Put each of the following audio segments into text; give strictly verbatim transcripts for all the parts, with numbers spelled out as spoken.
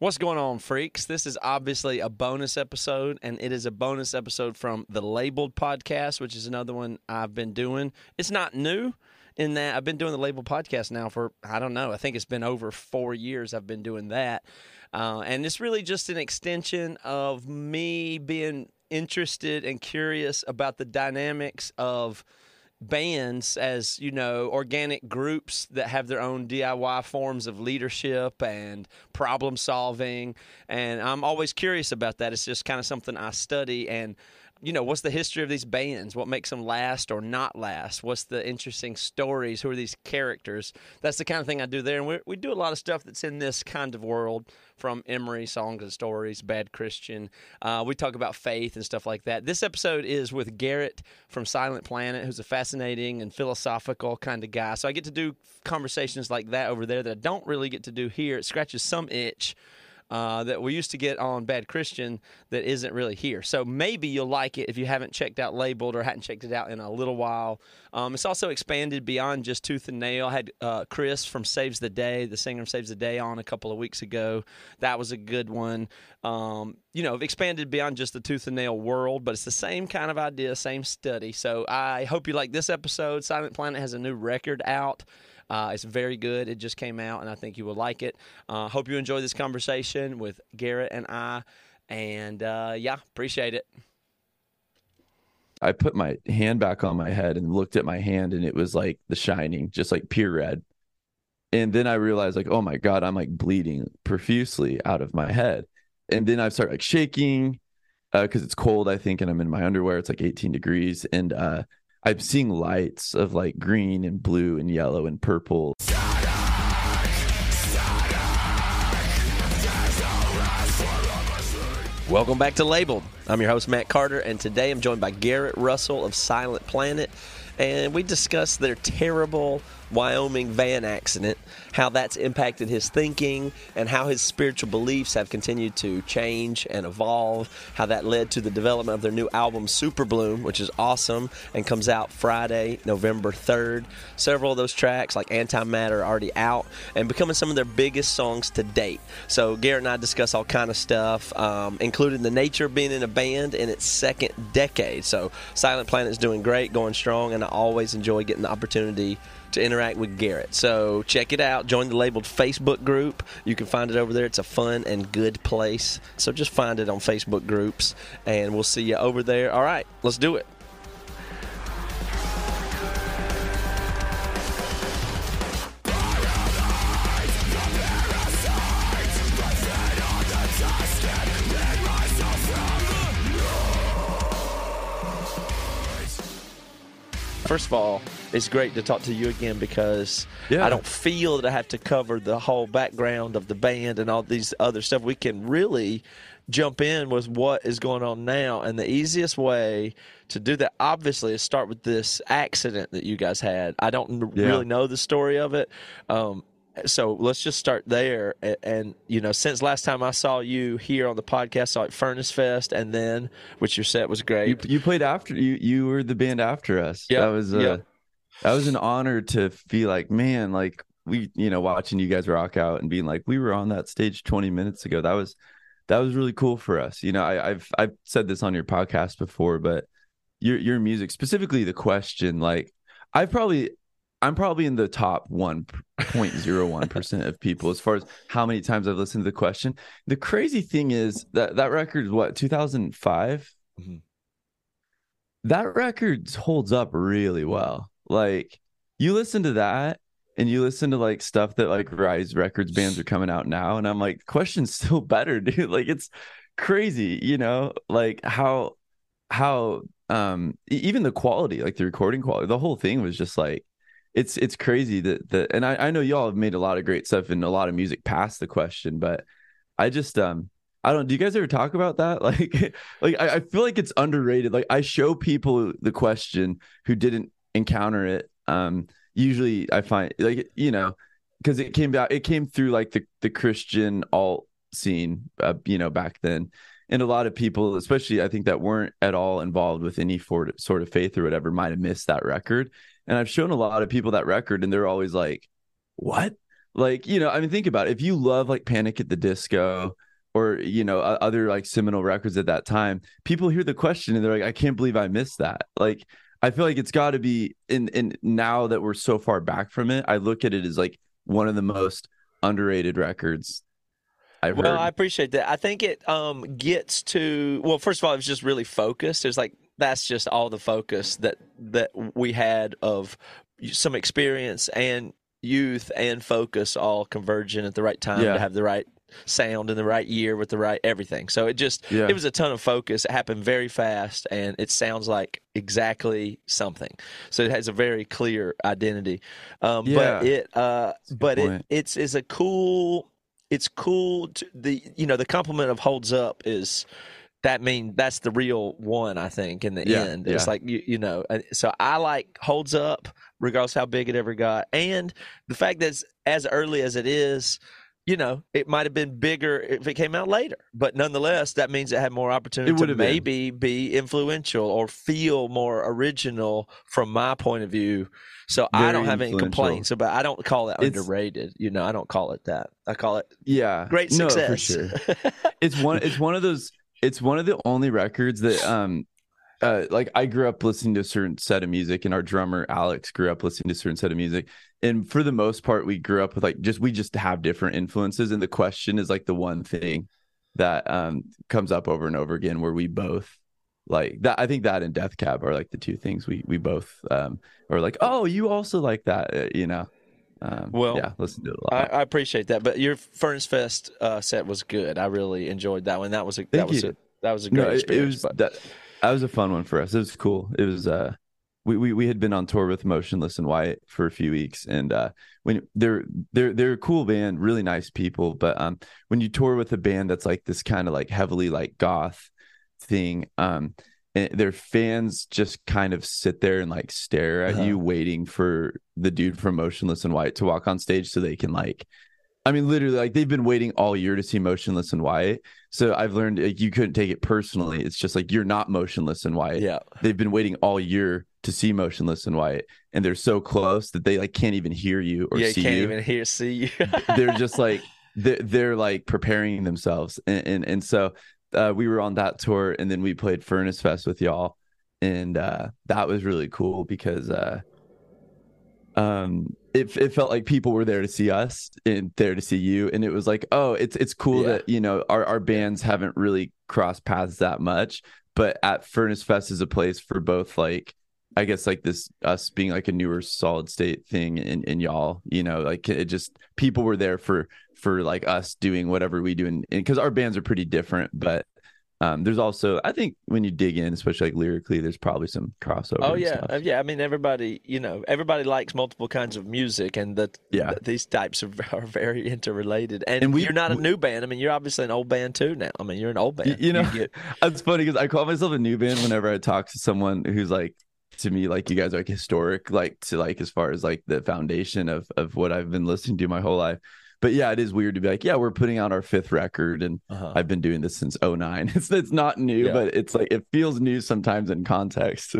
What's going on, freaks? This is obviously a bonus episode, and it is a bonus episode from the Labeled Podcast, which is another one I've been doing. It's not new in that I've been doing the Labeled Podcast now for, I don't know, I think it's been over four years I've been doing that. Uh, and it's really just an extension of me being interested and curious about the dynamics of bands as, you know, organic groups that have their own D I Y forms of leadership and problem solving. And I'm always curious about that. It's just kind of something I study. And, you know, what's the history of these bands? What makes them last or not last? What's the interesting stories? Who are these characters? That's the kind of thing I do there. And we we do a lot of stuff that's in this kind of world, from Emery, Songs and Stories, Bad Christian. Uh, we talk about faith and stuff like that. This episode is with Garrett from Silent Planet, who's a fascinating and philosophical kind of guy. So I get to do conversations like that over there that I don't really get to do here. It scratches some itch uh, that we used to get on Bad Christian that isn't really here. So maybe you'll like it if you haven't checked out Labeled or hadn't checked it out in a little while. Um, it's also expanded beyond just Tooth and Nail. I had uh, Chris from Saves the Day, the singer from Saves the Day, on a couple of weeks ago. That was a good one. Um, you know, expanded beyond just the Tooth and Nail world, but it's the same kind of idea, same study. So I hope you like this episode. Silent Planet has a new record out. Uh, it's very good. It just came out, and I think you will like it. Uh, hope you enjoy this conversation with Garrett and I, and uh, yeah, appreciate it. I put my hand back on my head and looked at my hand, and it was like The Shining, just like pure red. And then I realized, like, oh my God, I'm like bleeding profusely out of my head. And then I start like shaking because uh, it's cold, I think, and I'm in my underwear. It's like eighteen degrees, and uh, I'm seeing lights of like green and blue and yellow and purple. Welcome back to Labeled. I'm your host, Matt Carter, and today I'm joined by Garrett Russell of Silent Planet, and we discussed their terrible Wyoming van accident, how that's impacted his thinking, and how his spiritual beliefs have continued to change and evolve, how that led to the development of their new album, Superbloom, which is awesome and comes out Friday, November third. Several of those tracks, like Antimatter, are already out and becoming some of their biggest songs to date. So Garrett and I discuss all kind of stuff, um, including the nature of being in a band in its second decade. So Silent Planet is doing great, going strong, and I always enjoy getting the opportunity to interact with Garrett. So check it out. Join the Labeled Facebook group. You can find it over there. It's a fun and good place. So just find it on Facebook groups, and we'll see you over there. All right, let's do it. First of all, it's great to talk to you again because yeah. I don't feel that I have to cover the whole background of the band and all these other stuff. We can really jump in with what is going on now. And the easiest way to do that, obviously, is start with this accident that you guys had. I don't yeah. really know the story of it. Um, so let's just start there. And, and, you know, since last time I saw you here on the podcast, I saw at Furnace Fest, and then, which your set was great. You, you played after, you you were the band after us. Yeah. That was uh, yeah. That was an honor to be like, man, like we, you know, watching you guys rock out and being like, we were on that stage twenty minutes ago. That was, that was really cool for us. You know, I, I've, I've said this on your podcast before, but your, your music, specifically The Question, like I probably, I'm probably in the top one point zero one percent of people as far as how many times I've listened to The Question. The crazy thing is that that record is what, two thousand five? Mm-hmm. That record holds up really well. Like you listen to that and you listen to like stuff that like Rise Records bands are coming out now. And I'm like, Question's still better, dude. Like it's crazy, you know, like how, how, um, even the quality, like the recording quality, the whole thing was just like, it's, it's crazy that the, and I, I know y'all have made a lot of great stuff and a lot of music past The Question, but I just, um, I don't, do you guys ever talk about that? Like, like I, I feel like it's underrated. Like I show people The Question who didn't encounter it, um usually I find, like, you know, because it came out it came through like the the Christian alt scene uh, you know, back then, and a lot of people, especially I think that weren't at all involved with any for, sort of faith or whatever, might have missed that record. And I've shown a lot of people that record and they're always like, what? Like, you know, I mean, think about it. If you love like Panic at the Disco or, you know, other like seminal records at that time, people hear the question and they're like, I can't believe I missed that. Like, I feel like it's got to be in, in now that we're so far back from it, I look at it as like one of the most underrated records I've heard. Well, I appreciate that. I think it um gets to, well, first of all, it was just really focused. It's like, that's just all the focus that, that we had of some experience and youth and focus all converging at the right time yeah. to have the right sound in the right year with the right everything. So it just yeah. it was a ton of focus. It happened very fast, and it sounds like exactly something. So it has a very clear identity. Um, yeah. But it uh, but it, it's is a cool. It's cool. To, the you know the compliment of holds up is that mean that's the real one. I think in the yeah. end, it's yeah. like you you know. So I like holds up regardless how big it ever got, and the fact that it's as early as it is. You know, it might have been bigger if it came out later, but nonetheless, that means it had more opportunity to maybe been. be influential or feel more original from my point of view. So Very I don't have any complaints about. I don't call it it's, underrated. You know, I don't call it that. I call it yeah, great success. No, for sure. it's one. It's one of those. It's one of the only records that, um, uh, like I grew up listening to a certain set of music, and our drummer Alex grew up listening to a certain set of music. And for the most part, we grew up with like just we just have different influences. And the question is like the one thing that um, comes up over and over again where we both like that. I think that and Death Cab are like the two things we we both um, are like, oh, you also like that, you know. Um, well, yeah, listen to it a lot. I, I appreciate that. But your Furnace Fest uh, set was good. I really enjoyed that one. That was a Thank that you. was a that was a great no, experience. It was, but... that, that was a fun one for us. It was cool. It was. Uh, We, we we had been on tour with Motionless In White for a few weeks, and uh, when they're they're they're a cool band, really nice people. But um, when you tour with a band that's like this kind of like heavily like goth thing, um, and their fans just kind of sit there and like stare at uh-huh. you, waiting for the dude from Motionless In White to walk on stage so they can like, I mean, literally like they've been waiting all year to see Motionless In White. So I've learned like you couldn't take it personally. It's just like you're not Motionless In White. Yeah, they've been waiting all year to see Motionless In White, and they're so close that they like can't even hear you or yeah, see can't you. Can't even hear, see you. They're just like they're, they're like preparing themselves, and and, and so uh, we were on that tour, and then we played Furnace Fest with y'all, and uh, that was really cool because uh, um, it it felt like people were there to see us and there to see you, and it was like oh, it's it's cool yeah. that you know our our bands haven't really crossed paths that much, but at Furnace Fest is a place for both like. I guess like this us being like a newer Solid State thing in, in y'all, you know, like it just people were there for for like us doing whatever we do. And because our bands are pretty different. But um, there's also I think when you dig in, especially like lyrically, there's probably some crossover. Oh, yeah. Stuff. Yeah. I mean, everybody, you know, everybody likes multiple kinds of music and that. Yeah. The, these types are, are very interrelated. And, and we, you're not a new band. I mean, you're obviously an old band, too. Now, I mean, you're an old band. You, you know, you get... It's funny because I call myself a new band whenever I talk to someone who's like. To me, like you guys are like historic, like to like as far as like the foundation of of what I've been listening to my whole life. But yeah, it is weird to be like, yeah, we're putting out our fifth record, and uh-huh. I've been doing this since oh nine. It's it's not new, yeah. but it's like it feels new sometimes in context.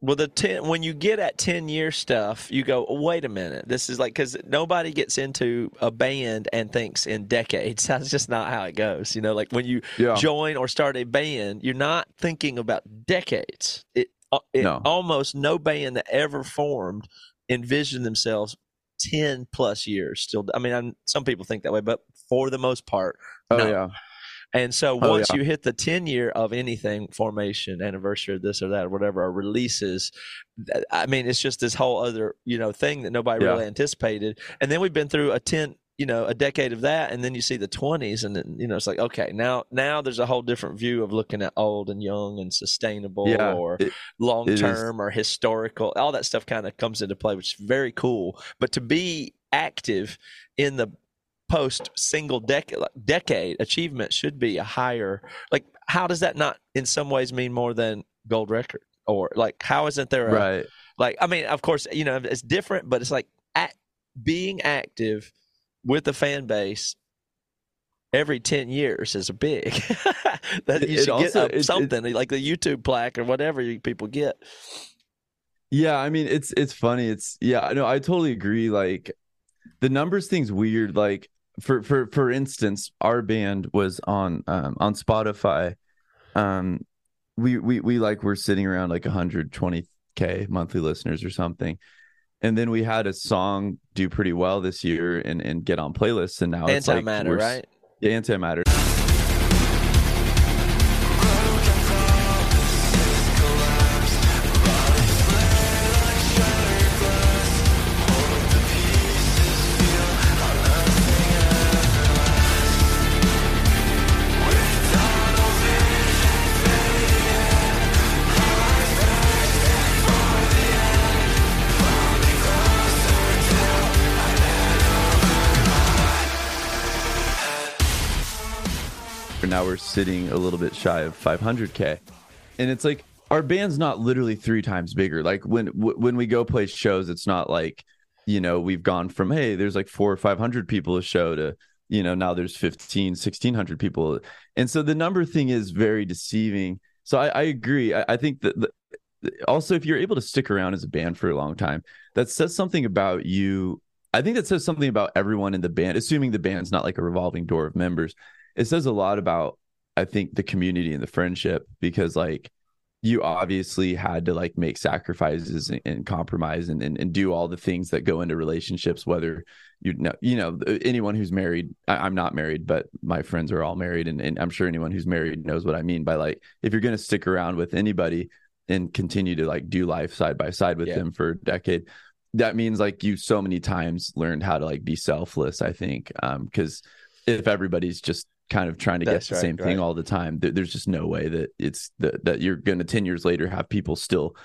Well, the ten when you get at ten year stuff, you go, wait a minute, this is like because nobody gets into a band and thinks in decades. That's just not how it goes, you know. Like when you yeah. join or start a band, you're not thinking about decades. It. It, no. Almost no band that ever formed envisioned themselves ten plus years still. I mean, I'm, some people think that way, but for the most part, oh no. yeah. And so oh, once yeah. you hit the ten year of anything, formation, anniversary, of this or that, or whatever, or releases, I mean, it's just this whole other you know thing that nobody yeah. really anticipated. And then we've been through a ten. You know, a decade of that, and then you see the twenties, and then, you know, it's like, okay, now, now there's a whole different view of looking at old and young and sustainable yeah, or it, long term or historical. All that stuff kind of comes into play, which is very cool. But to be active in the post single decade, decade achievement should be a higher. Like, how does that not, in some ways, mean more than gold record? Or like, how isn't there a right? Like, I mean, of course, you know, it's different, but it's like at, being active. With the fan base, every ten years is a big. that you should also, get it, something it, like the YouTube plaque or whatever you people get. Yeah, I mean, it's it's funny. It's yeah, no, I totally agree. Like, the numbers thing's weird. Like for for for instance, our band was on um, on Spotify. Um, we we we like were sitting around like one hundred twenty K monthly listeners or something. And then we had a song do pretty well this year and, and get on playlists. And now it's like Antimatter, right? Yeah, Antimatter. Now we're sitting a little bit shy of five hundred K, and it's like our band's not literally three times bigger. Like when w- when we go play shows, it's not like, you know, we've gone from, hey, there's like four or five hundred people a show to, you know, now there's fifteen, sixteen hundred people. And so the number thing is very deceiving. So I, I agree. I, I think that the, also if you're able to stick around as a band for a long time, that says something about you. I think that says something about everyone in the band, assuming the band's not like a revolving door of members. It says a lot about, I think, the community and the friendship, because like you obviously had to like make sacrifices and, and compromise and, and and do all the things that go into relationships, whether you know, you know, anyone who's married, I, I'm not married, but my friends are all married. And, and I'm sure anyone who's married knows what I mean by like, if you're going to stick around with anybody and continue to like do life side by side with yeah. them for a decade, that means like you so many times learned how to like be selfless, I think, um, because if everybody's just kind of trying to That's get the right, same right. thing all the time, th- there's just no way that it's the, that you're going to ten years later have people still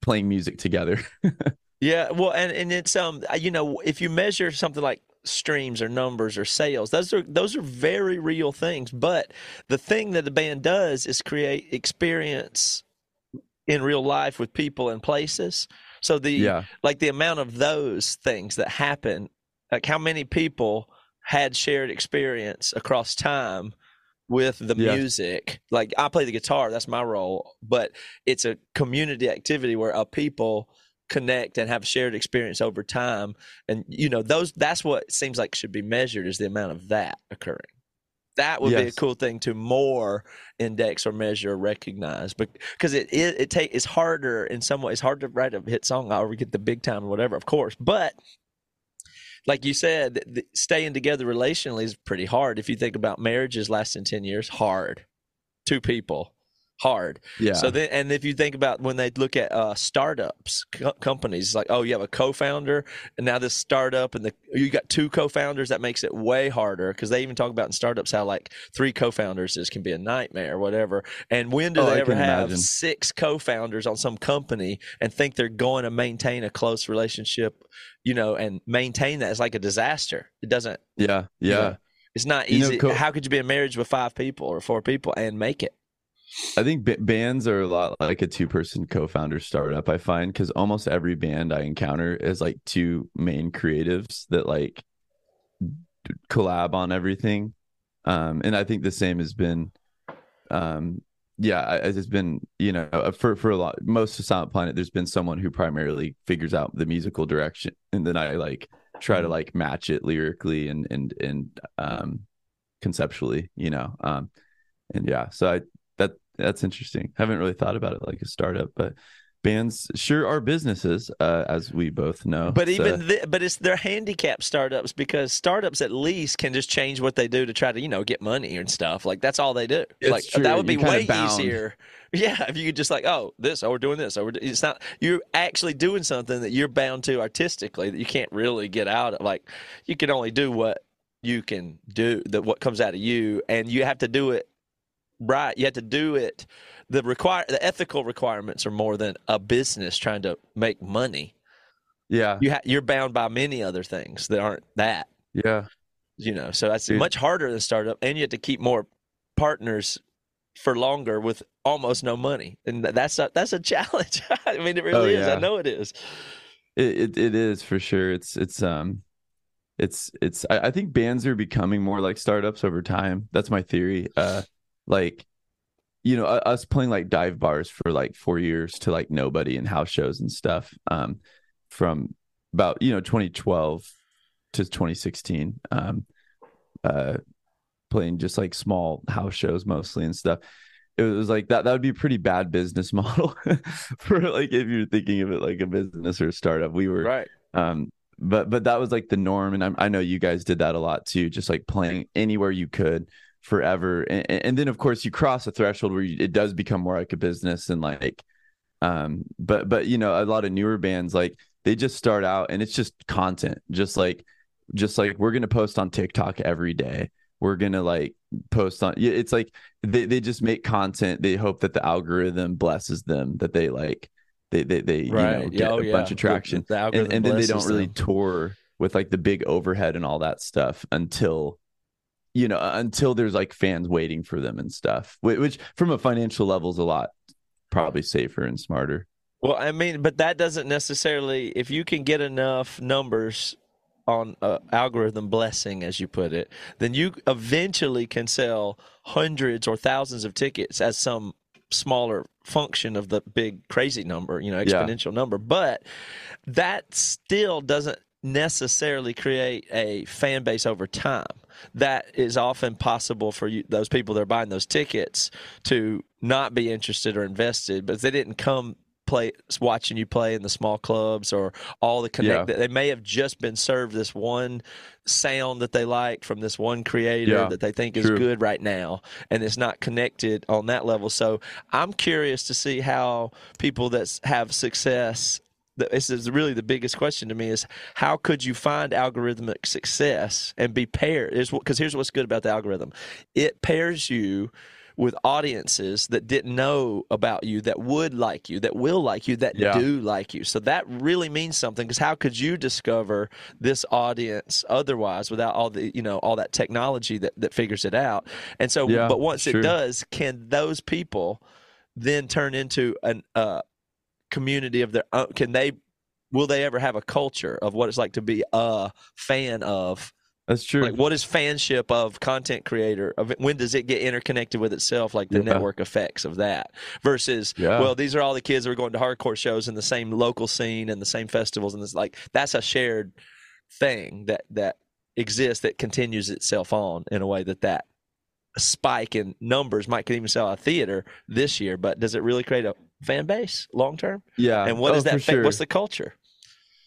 playing music together. Yeah. Well, and, and it's, um, you know, if you measure something like streams or numbers or sales, those are, those are very real things. But the thing that the band does is create experience in real life with people and places. So the, yeah. like the amount of those things that happen, like how many people had shared experience across time with the yeah. music. Like I play the guitar, that's my role, but it's a community activity where uh, people connect and have shared experience over time. And you know, those, that's what seems like should be measured, is the amount of that occurring. That would yes. be a cool thing to more index or measure or recognize, because it it, it take, it's harder in some ways. It's hard to write a hit song or get the big time or whatever, of course, but like you said, the, staying together relationally is pretty hard. If you think about marriages lasting ten years, hard. Two people, hard. Yeah. So then, and if you think about when they look at uh, startups, co- companies, like, oh, you have a co-founder, and now this startup, and the you got two co-founders, that makes it way harder, because they even talk about in startups how like three co-founders is can be a nightmare or whatever. And when do oh, they I ever have imagine. six co-founders on some company and think they're going to maintain a close relationship? You know, and maintain that. It's like a disaster. It doesn't. Yeah. Yeah. You know, it's not easy. You know, co- How could you be in marriage with five people or four people and make it? I think b- bands are a lot like a two person co-founder startup, I find, because almost every band I encounter is like two main creatives that like d- collab on everything. Um, and I think the same has been, um, yeah, it's been, you know, for, for a lot, most of Silent Planet, there's been someone who primarily figures out the musical direction. And then I like try to like match it lyrically and, and, and, um, conceptually, you know? Um, and yeah, so I, that, that's interesting. I haven't really thought about it like a startup, but bands sure are businesses, uh, as we both know. But even, so. the, but it's they're handicapped startups, because startups at least can just change what they do to try to, you know, get money and stuff. Like that's all they do. It's like true. That would be way easier. Yeah, if you could just like, oh, this, oh, we're doing this, oh, we're do-. It's not you're actually doing something that you're bound to artistically that you can't really get out of. Like you can only do what you can do, that what comes out of you, and you have to do it. Right. You have to do it. The require the ethical requirements are more than a business trying to make money. Yeah. You ha- you're bound by many other things that aren't that. Yeah. You know, so that's Dude. much harder than startup, and you have to keep more partners for longer with almost no money. And that's a, that's a challenge. I mean, it really oh, is. Yeah. I know it is. It, it it is for sure. It's it's um it's it's I, I think bands are becoming more like startups over time. That's my theory. Uh Like, you know, us playing like dive bars for like four years to like nobody and house shows and stuff, um, from about, you know, twenty twelve to twenty sixteen, um, uh, playing just like small house shows mostly and stuff. It was like that, that would be a pretty bad business model for like, if you're thinking of it like a business or a startup, we were right. Um, but, but that was like the norm. And I, I know you guys did that a lot too, just like playing anywhere you could forever. And, and then of course you cross a threshold where you, it does become more like a business and like, um, but, but, you know, a lot of newer bands, like they just start out and it's just content, just like, just like we're going to post on TikTok every day. We're going to like post on, it's like they, they just make content. They hope that the algorithm blesses them, that they like, they, they, they right. you know, get oh, a yeah. bunch of traction the, the and, and then they don't really them. tour with like the big overhead and all that stuff until, you know, until there's like fans waiting for them and stuff, which, which from a financial level is a lot probably safer and smarter. Well, I mean, but that doesn't necessarily, if you can get enough numbers on uh, algorithm blessing, as you put it, then you eventually can sell hundreds or thousands of tickets as some smaller function of the big crazy number, you know, exponential yeah. number. But that still doesn't necessarily create a fan base over time. That is often possible for you, those people that are buying those tickets to not be interested or invested, but they didn't come play watching you play in the small clubs or all the connect yeah. they may have just been served this one sound that they like from this one creator yeah, that they think true. is good right now, and it's not connected on that level. So I'm curious to see how people that have success, this is really the biggest question to me, is how could you find algorithmic success and be paired? Because here's what's good about the algorithm: it pairs you with audiences that didn't know about you, that would like you, that will like you, that yeah. do like you. So that really means something, because how could you discover this audience otherwise without all the, you know, all that technology that, that figures it out? And so, yeah, but once true. it does, can those people then turn into an uh, community of their own? Can they, will they ever have a culture of what it's like to be a fan of? That's true. Like, what is fanship of content creator? Of when does it get interconnected with itself? Like the yeah. network effects of that versus, yeah. well, these are all the kids that are going to hardcore shows in the same local scene and the same festivals, and it's like that's a shared thing that that exists that continues itself on in a way that that spike in numbers might could even sell a theater this year, but does it really create a fan base long term? Yeah, and what oh, is that? Fa- sure. What's the culture?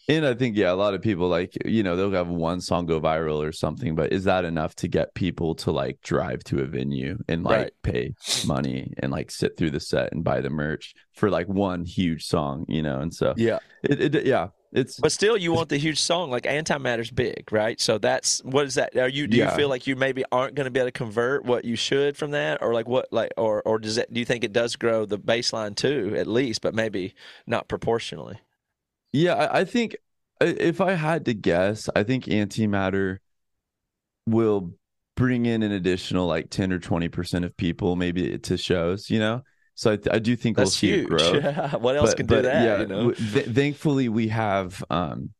And I think, yeah, a lot of people, like, you know, they'll have one song go viral or something, but is that enough to get people to like drive to a venue and like right. pay money and like sit through the set and buy the merch for like one huge song, you know? And so, yeah, it, it, yeah, it's, but still you want the huge song, like Antimatter's big, right? So that's, what is that? Are you, do yeah. you feel like you maybe aren't going to be able to convert what you should from that? Or like what, like, or, or does it, do you think it does grow the baseline too, at least, but maybe not proportionally? Yeah, I think if I had to guess, I think Antimatter will bring in an additional like ten or twenty percent of people maybe to shows, you know? So I, I do think That's we'll see huge. it grow. Yeah. What else but, can but do that? Yeah, you know? th- thankfully we have, um,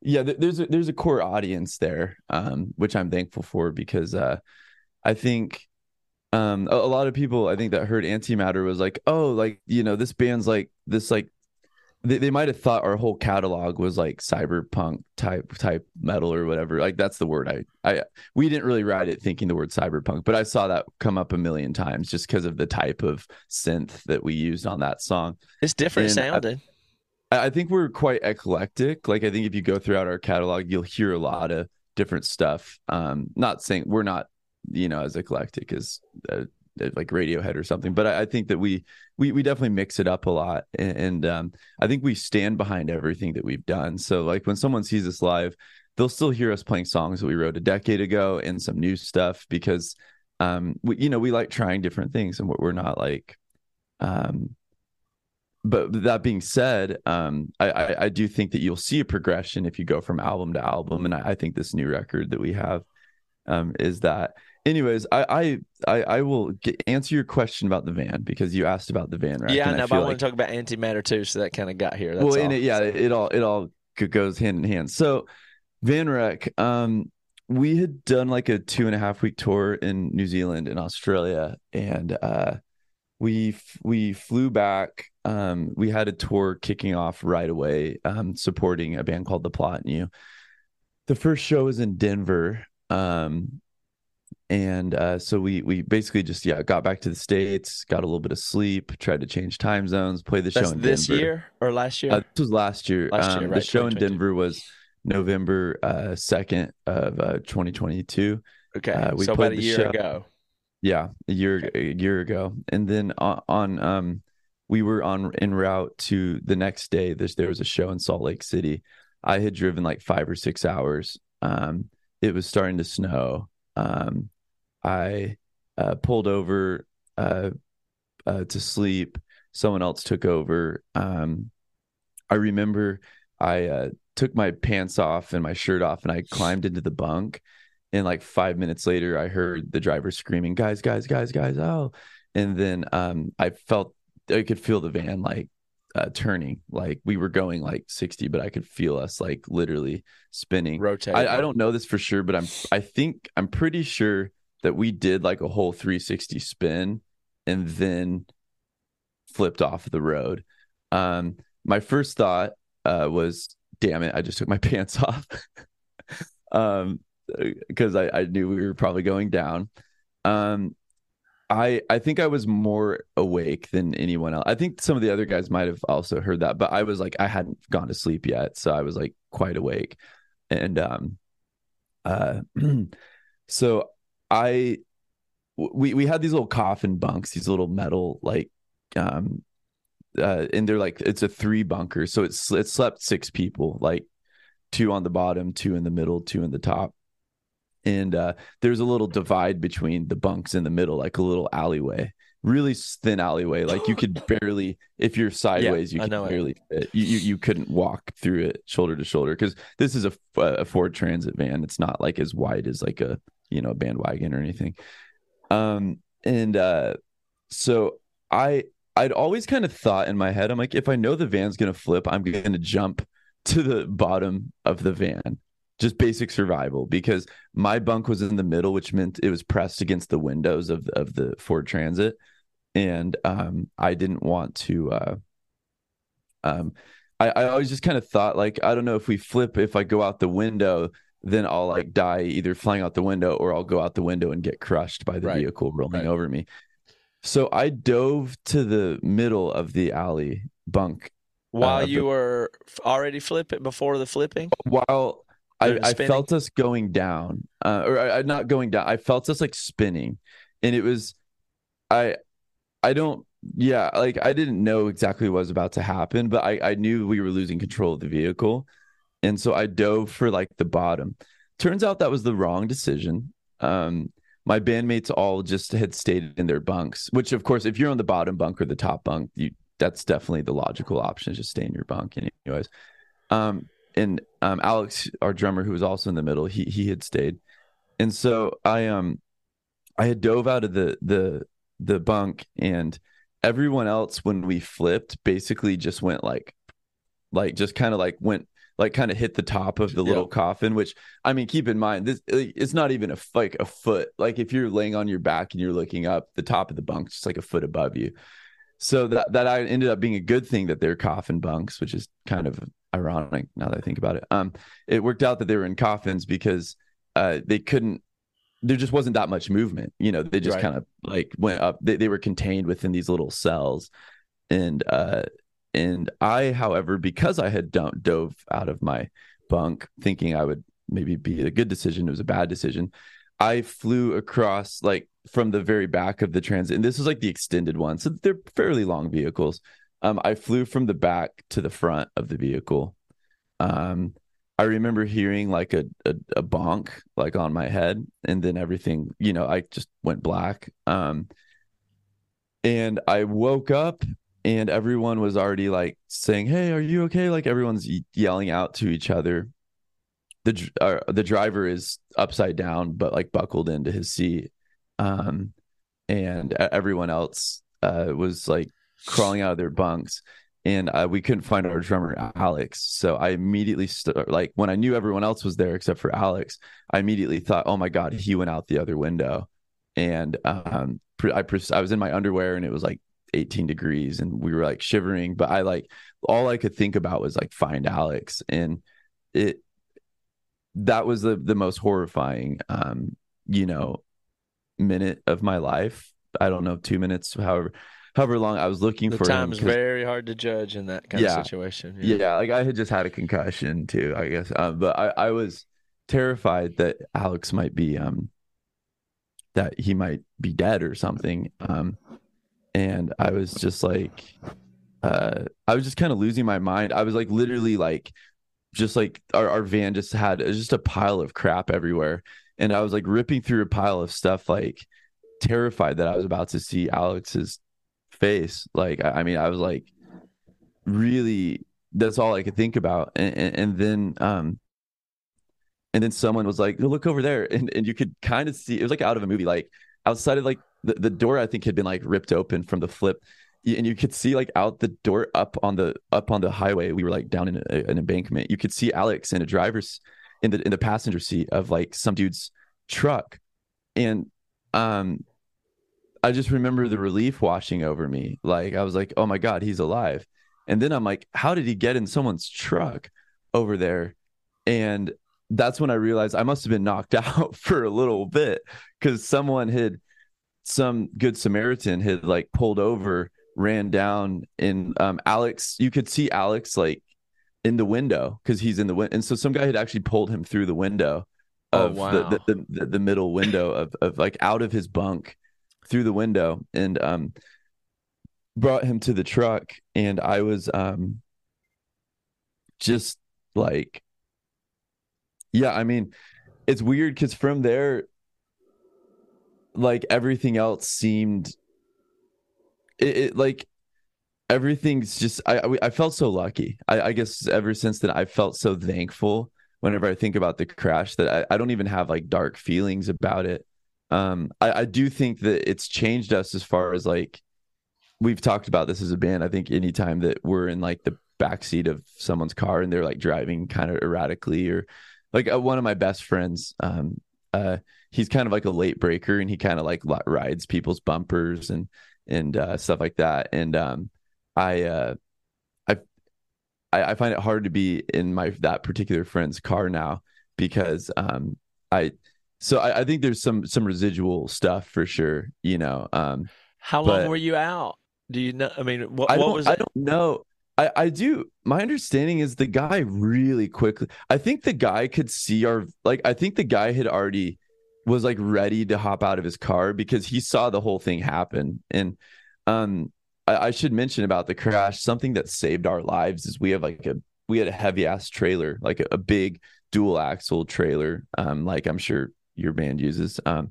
yeah, th- there's, a, there's a core audience there, um, which I'm thankful for, because uh, I think um, a, a lot of people, I think that heard Antimatter was like, oh, like, you know, this band's like this, like, They they might have thought our whole catalog was like cyberpunk type type metal or whatever. Like that's the word I I we didn't really write it thinking the word cyberpunk, but I saw that come up a million times just because of the type of synth that we used on that song. It's different sounding. I, I think we're quite eclectic. Like I think if you go throughout our catalog, you'll hear a lot of different stuff. Um, not saying we're not, you know, as eclectic as uh, like Radiohead or something, but I, I think that we, we we definitely mix it up a lot, and, and um I think we stand behind everything that we've done. So like when someone sees us live, they'll still hear us playing songs that we wrote a decade ago and some new stuff, because um we, you know, we like trying different things, and we're not like um but that being said, um I, I I do think that you'll see a progression if you go from album to album, and I, I think this new record that we have um is that. Anyways, I, I I will get, answer your question about the van, because you asked about the van, right? Yeah, and no, I but I want like... to talk about Antimatter too, so that kind of got here. That's well, and it, yeah, it all it all goes hand in hand. So, Van Wreck, um, we had done like a two and a half week tour in New Zealand and Australia, and uh, we we flew back. Um, we had a tour kicking off right away, um, supporting a band called The Plot In You. the first show was in Denver. Um, and uh, so we we basically just, yeah, got back to the States, got a little bit of sleep, tried to change time zones, play the That's show in this Denver. year or last year? Uh, this was last year. Last year um, right, the show in Denver was November uh, second of uh, twenty twenty-two. Okay, uh, we so about a year show. ago. Yeah, a year okay. a year ago. And then on, on um, we were on en route to the next day. There's, there was a show in Salt Lake City. I had driven like five or six hours. Um, it was starting to snow. Um, I uh, pulled over uh, uh, to sleep. Someone else took over. Um, I remember I uh, took my pants off and my shirt off, and I climbed into the bunk. And like five minutes later, I heard the driver screaming, guys, guys, guys, guys. Oh, and then um, I felt I could feel the van like uh, turning, like we were going like sixty, but I could feel us like literally spinning. Rotate. I, I don't know this for sure, but I'm I think I'm pretty sure that we did like a whole three sixty spin and then flipped off the road. Um, my first thought uh, was, damn it, I just took my pants off. um. Because I, I knew we were probably going down. Um, I I think I was more awake than anyone else. I think some of the other guys might have also heard that, but I was like, I hadn't gone to sleep yet, so I was like quite awake. And um, uh, so I we we had these little coffin bunks, these little metal like um, uh, and they're like it's a three bunker, so it's it slept six people, like two on the bottom, two in the middle, two in the top. And uh, there's a little divide between the bunks in the middle, like a little alleyway, really thin alleyway. Like you could barely, if you're sideways, yeah, you could barely fit. You, you you couldn't walk through it shoulder to shoulder because this is a, a Ford Transit van. It's not like as wide as like a, you know, bandwagon or anything. Um, and uh, so I I'd always kind of thought in my head, I'm like, if I know the van's gonna flip, I'm gonna jump to the bottom of the van. Just basic survival, because my bunk was in the middle, which meant it was pressed against the windows of, of the Ford Transit. And um, I didn't want to, uh, um, I, I always just kind of thought like, I don't know if we flip, if I go out the window, then I'll like die either flying out the window or I'll go out the window and get crushed by the right. vehicle rolling right. over me. So I dove to the middle of the alley bunk. While uh, you but, were already flipping before the flipping? While I, I felt us going down, uh, or I, I not going down. I felt us like spinning, and it was, I, I don't, yeah, like I didn't know exactly what was about to happen, but I, I knew we were losing control of the vehicle, and so I dove for like the bottom. Turns out that was the wrong decision. Um, my bandmates all just had stayed in their bunks, which of course, if you're on the bottom bunk or the top bunk, you that's definitely the logical option, just stay in your bunk, anyways. Um. And um, Alex, our drummer, who was also in the middle, he he had stayed, and so I um I had dove out of the the the bunk, and everyone else when we flipped basically just went like like just kind of like went like kind of hit the top of the little yeah. coffin. Which I mean, keep in mind this it's not even a like a foot. Like if you're laying on your back and you're looking up, the top of the bunk's just like a foot above you. So that that I ended up being a good thing that they're coffin bunks, which is kind of ironic now that I think about it. Um, it worked out that they were in coffins because uh, they couldn't. There just wasn't that much movement. You know, they just right. kind of like went up. They they were contained within these little cells, and uh, and I, however, because I had dumped, dove out of my bunk thinking I would maybe be a good decision, it was a bad decision. I flew across like from the very back of the transit, and this was like the extended one, so they're fairly long vehicles. Um, I flew from the back to the front of the vehicle. Um, I remember hearing like a, a, a bonk like on my head, and then everything, you know, I just went black. Um, and I woke up and everyone was already like saying, hey, are you okay? Like everyone's yelling out to each other. The, uh, the driver is upside down, but like buckled into his seat. Um, and everyone else uh, was like, crawling out of their bunks, and uh, we couldn't find our drummer Alex. So I immediately st- like when I knew everyone else was there except for Alex, I immediately thought, oh my God, he went out the other window. And um, pre- I, pre- I was in my underwear and it was like eighteen degrees and we were like shivering, but I like all I could think about was like find Alex. And it, that was the, the most horrifying, um, you know, minute of my life. I don't know, two minutes, however, however long I was looking the for. The time is very hard to judge in that kind yeah, of situation. Yeah. yeah. Like I had just had a concussion too, I guess. Um, but I, I was terrified that Alex might be, um, that he might be dead or something. Um, and I was just like, uh, I was just kind of losing my mind. I was like, literally like, just like our, our van just had just a pile of crap everywhere. And I was like ripping through a pile of stuff, like terrified that I was about to see Alex's face. Like, I, I mean, I was like, really, that's all I could think about. And, and, and then, um, and then someone was like, look over there. And, and you could kind of see, it was like out of a movie, like outside of like the, the door, I think had been like ripped open from the flip. And you could see like out the door up on the up on the highway. We were like down in a, an embankment. You could see Alex in a driver's in the in the passenger seat of like some dude's truck. And um, I just remember the relief washing over me. Like I was like, oh my God, he's alive. And then I'm like, how did he get in someone's truck over there? And that's when I realized I must have been knocked out for a little bit, because someone had some good Samaritan had like pulled over, ran down, and um Alex, you could see Alex like in the window, because he's in the window. And so some guy had actually pulled him through the window of oh, wow. the, the, the the middle window of, of like out of his bunk through the window, and um brought him to the truck. And I was um just like, yeah, I mean, it's weird because from there, like everything else seemed It, it like everything's just I I felt so lucky. I, I guess ever since then I felt so thankful whenever I think about the crash that I, I don't even have like dark feelings about it. Um, I, I do think that it's changed us as far as like we've talked about this as a band. I think anytime that we're in like the backseat of someone's car and they're like driving kind of erratically, or like uh, one of my best friends, um, uh, he's kind of like a late breaker and he kind of like rides people's bumpers and. and uh, stuff like that. And um, I, uh, I, I find it hard to be in my, that particular friend's car now, because um, I, so I, I think there's some, some residual stuff for sure. You know, um, how long were you out? Do you know? I mean, what, I what was, I don't know. I, I do. My understanding is the guy really quickly, I think the guy could see our, like, I think the guy had already was like ready to hop out of his car because he saw the whole thing happen. And um, I, I should mention about the crash, something that saved our lives is we have like a, we had a heavy ass trailer, like a, a big dual axle trailer. Um, like I'm sure your band uses, um,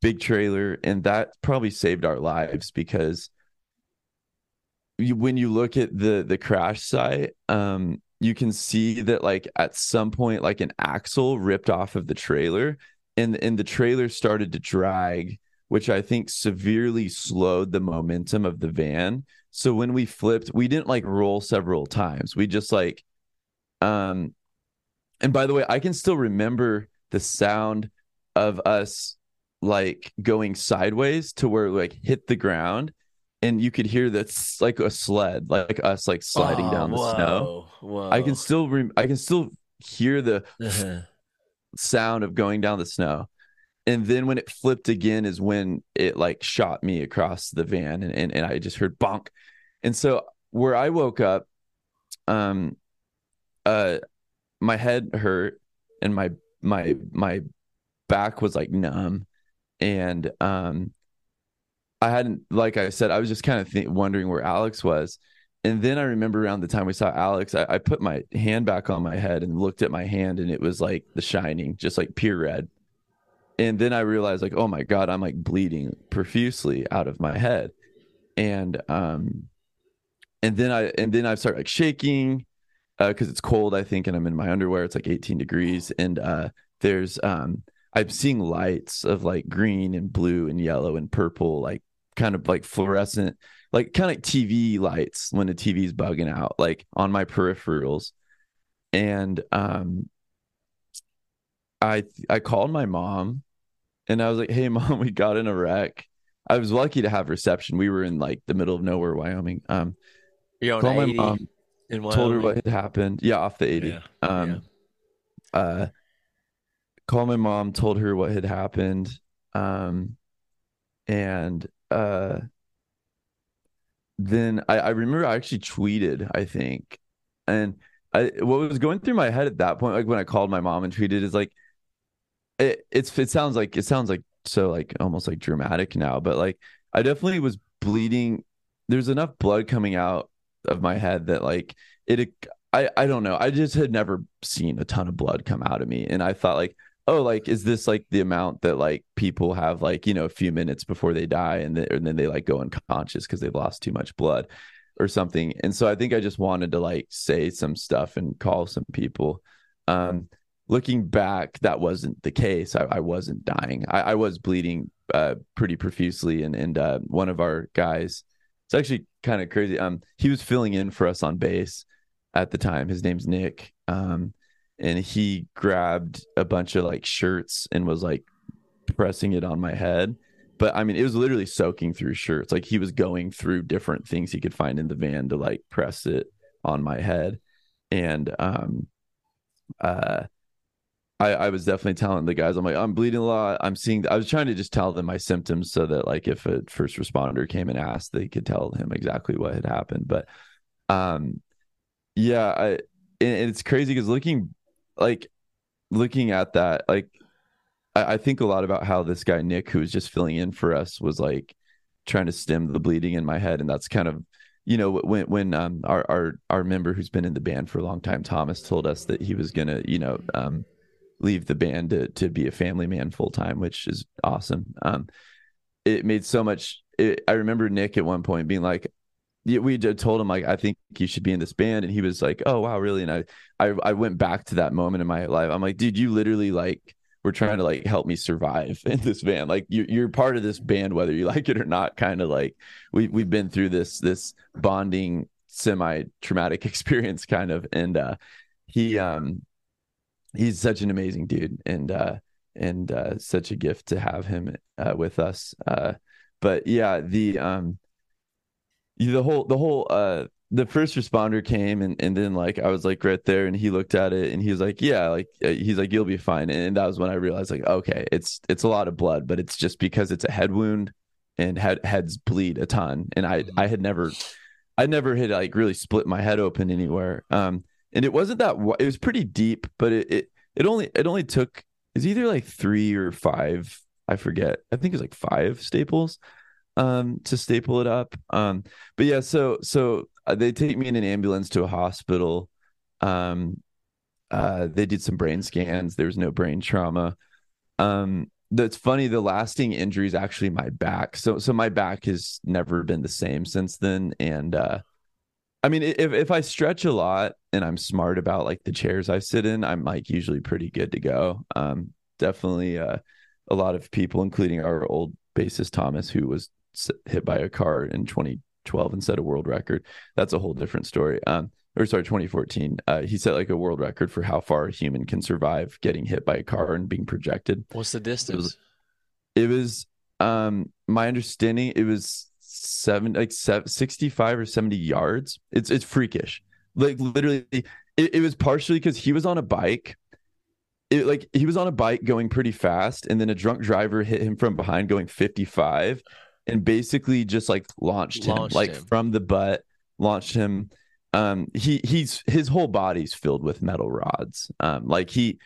big trailer. And that probably saved our lives, because you, when you look at the, the crash site, um, you can see that like at some point, like an axle ripped off of the trailer. And, and the trailer started to drag, which I think severely slowed the momentum of the van. So when we flipped, we didn't like roll several times. We just like, um, and by the way, I can still remember the sound of us like going sideways to where we, like hit the ground, and you could hear that's like a sled, like us like sliding oh, down the whoa, snow. Whoa. I can still, re- I can still hear the sound of going down the snow. And then when it flipped again is when it like shot me across the van, and and, and I just heard bonk. And so where I woke up, um uh my head hurt and my my my back was like numb, and um I hadn't, like I said, I was just kind of th- wondering where Alex was. And then I remember around the time we saw Alex, I, I put my hand back on my head and looked at my hand, and it was like The Shining, just like pure red. And then I realized like, oh my God, I'm like bleeding profusely out of my head. And, um, and then I, and then I start like shaking, uh, cause it's cold, I think. And I'm in my underwear. It's like eighteen degrees. And, uh, there's, um, I'm seeing lights of like green and blue and yellow and purple, like kind of like fluorescent, like kind of like T V lights when the T V's bugging out, like on my peripherals. And um, I I called my mom, and I was like, "Hey, mom, we got in a wreck." I was lucky to have reception. We were in like the middle of nowhere, Wyoming. Um, You're called my mom, in Wyoming? Told her what had happened. Yeah, off the eighty. Yeah. Um, yeah. Uh, called my mom, told her what had happened. Um, and uh, then I, I remember I actually tweeted, I think. And I, what was going through my head at that point, like when I called my mom and tweeted, is like, it, it's, it sounds like, it sounds like so like almost like dramatic now, but like I definitely was bleeding. There's enough blood coming out of my head that like it, I, I don't know. I just had never seen a ton of blood come out of me. And I thought like, oh, like, is this like the amount that like people have like, you know, a few minutes before they die and, the, and then they like go unconscious because they've lost too much blood or something. And so I think I just wanted to like say some stuff and call some people. Um, looking back, that wasn't the case. I, I wasn't dying. I, I was bleeding uh, pretty profusely. And, and uh, one of our guys, it's actually kind of crazy. Um, he was filling in for us on bass at the time. His name's Nick. Um, and he grabbed a bunch of like shirts and was like pressing it on my head. But I mean, it was literally soaking through shirts. Like he was going through different things he could find in the van to like press it on my head. And um, uh, I, I was definitely telling the guys, I'm like, I'm bleeding a lot. I'm seeing, I was trying to just tell them my symptoms so that like if a first responder came and asked, they could tell him exactly what had happened. But um, yeah, I, and it's crazy because looking like looking at that, like, I think a lot about how this guy, Nick, who was just filling in for us, was like trying to stem the bleeding in my head. And that's kind of, you know, when, when um, our, our, our member who's been in the band for a long time, Thomas, told us that he was going to, you know, um, leave the band to, to be a family man full time, which is awesome. Um, it made so much. It, I remember Nick at one point being like, we told him like, I think you should be in this band. And he was like, oh, wow, really? And I, I, I went back to that moment in my life. I'm like, dude, you literally like, we're trying to like help me survive in this van. Like you, you're part of this band, whether you like it or not. Kind of like we we've been through this this bonding semi-traumatic experience, kind of. And uh, he um he's such an amazing dude, and uh, and uh, such a gift to have him uh, with us. Uh, but yeah, the um the whole the whole uh the first responder came and, and then like, I was like right there and he looked at it and he was like, yeah, like he's like, you'll be fine. And that was when I realized like, okay, it's, it's a lot of blood, but it's just because it's a head wound and head heads bleed a ton. And I, I had never, I never had like really split my head open anywhere. Um, and it wasn't that, it was pretty deep, but it, it, it only, it only took, it's either like three or five, I forget. I think it was like five staples, um, to staple it up. Um, but yeah, so, so, they take me in an ambulance to a hospital. Um, uh, they did some brain scans. There was no brain trauma. Um, that's funny. The lasting injury is actually my back. So, so my back has never been the same since then. And, uh, I mean, if, if I stretch a lot and I'm smart about like the chairs I sit in, I'm like usually pretty good to go. Um, definitely, uh, a lot of people, including our old bassist, Thomas, who was hit by a car in twenty twelve and set a world record. That's a whole different story. Um, or sorry, twenty fourteen. Uh, he set like a world record for how far a human can survive getting hit by a car and being projected. What's the distance? It was, it was um, my understanding. It was seven, like seven, sixty-five or seventy yards. It's it's freakish. Like literally, it, it was partially because he was on a bike. It, like he was on a bike going pretty fast, and then a drunk driver hit him from behind going fifty-five. And basically just like launched him, launched like him. From the butt, launched him. Um, he he's his whole body's filled with metal rods. Um, like he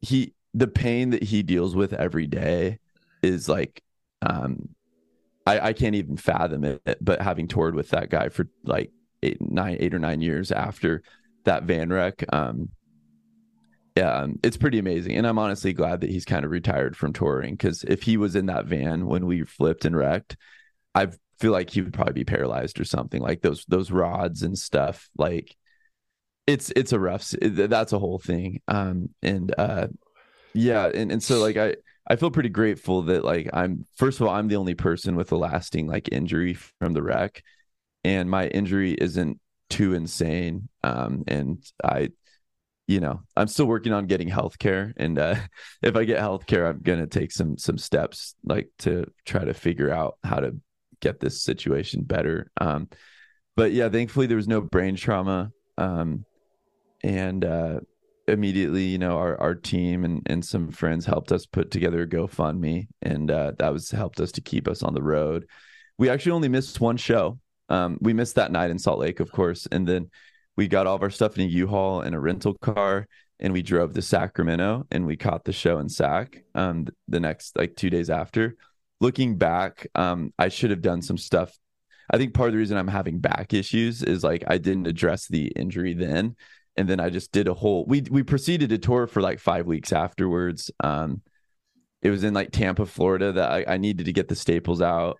he the pain that he deals with every day is like um, I, I can't even fathom it. But having toured with that guy for like eight nine eight or nine years after that van wreck, um, yeah, it's pretty amazing. And I'm honestly glad that he's kind of retired from touring, because if he was in that van when we flipped and wrecked, I feel like he would probably be paralyzed or something. Like those those rods and stuff, like it's it's a rough, that's a whole thing. Um, and uh, yeah, and, and so like I, I feel pretty grateful that like I'm, first of all, I'm the only person with a lasting like injury from the wreck, and my injury isn't too insane. Um, and I you know, I'm still working on getting healthcare, and uh, if I get healthcare, I'm gonna take some some steps like to try to figure out how to get this situation better. Um, but yeah, thankfully there was no brain trauma, um, and uh, immediately, you know, our, our team and, and some friends helped us put together a GoFundMe, and uh, that was helped us to keep us on the road. We actually only missed one show. Um, we missed that night in Salt Lake, of course. And then we got all of our stuff in a U-Haul and a rental car, and we drove to Sacramento, and we caught the show in Sac um, the next, like two days after. Looking back, um, I should have done some stuff. I think part of the reason I'm having back issues is like I didn't address the injury then. And then I just did a whole, we we proceeded to tour for like five weeks afterwards. Um, it was in like Tampa, Florida, that I, I needed to get the staples out.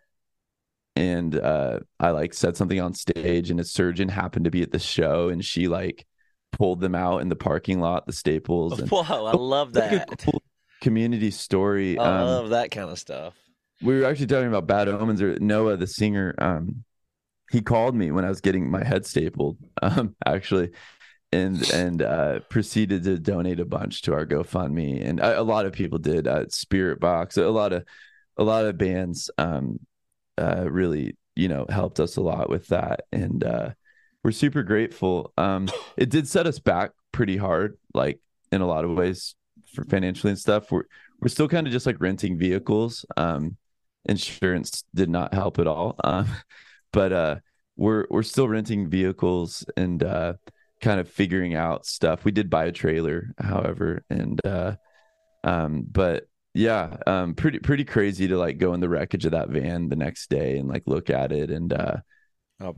And uh, I like said something on stage, and a surgeon happened to be at the show, and she like pulled them out in the parking lot, the staples. And, Whoa, I love that. Like a cool community story. I um, love that kind of stuff. We were actually talking about Bad Omens, or Noah, the singer. Um, he called me when I was getting my head stapled, um, actually, and and uh, proceeded to donate a bunch to our GoFundMe, and I, a lot of people did. Uh, Spirit Box, a lot of a lot of bands, um, uh, really, you know, helped us a lot with that, and uh, we're super grateful. Um, it did set us back pretty hard, like in a lot of ways, for financially and stuff. We're we're still kind of just like renting vehicles. Um, Insurance did not help at all, um, but uh, we're we're still renting vehicles and uh, kind of figuring out stuff. We did buy a trailer, however, and uh, um, but yeah, um, pretty pretty crazy to like go in the wreckage of that van the next day and like look at it, and uh,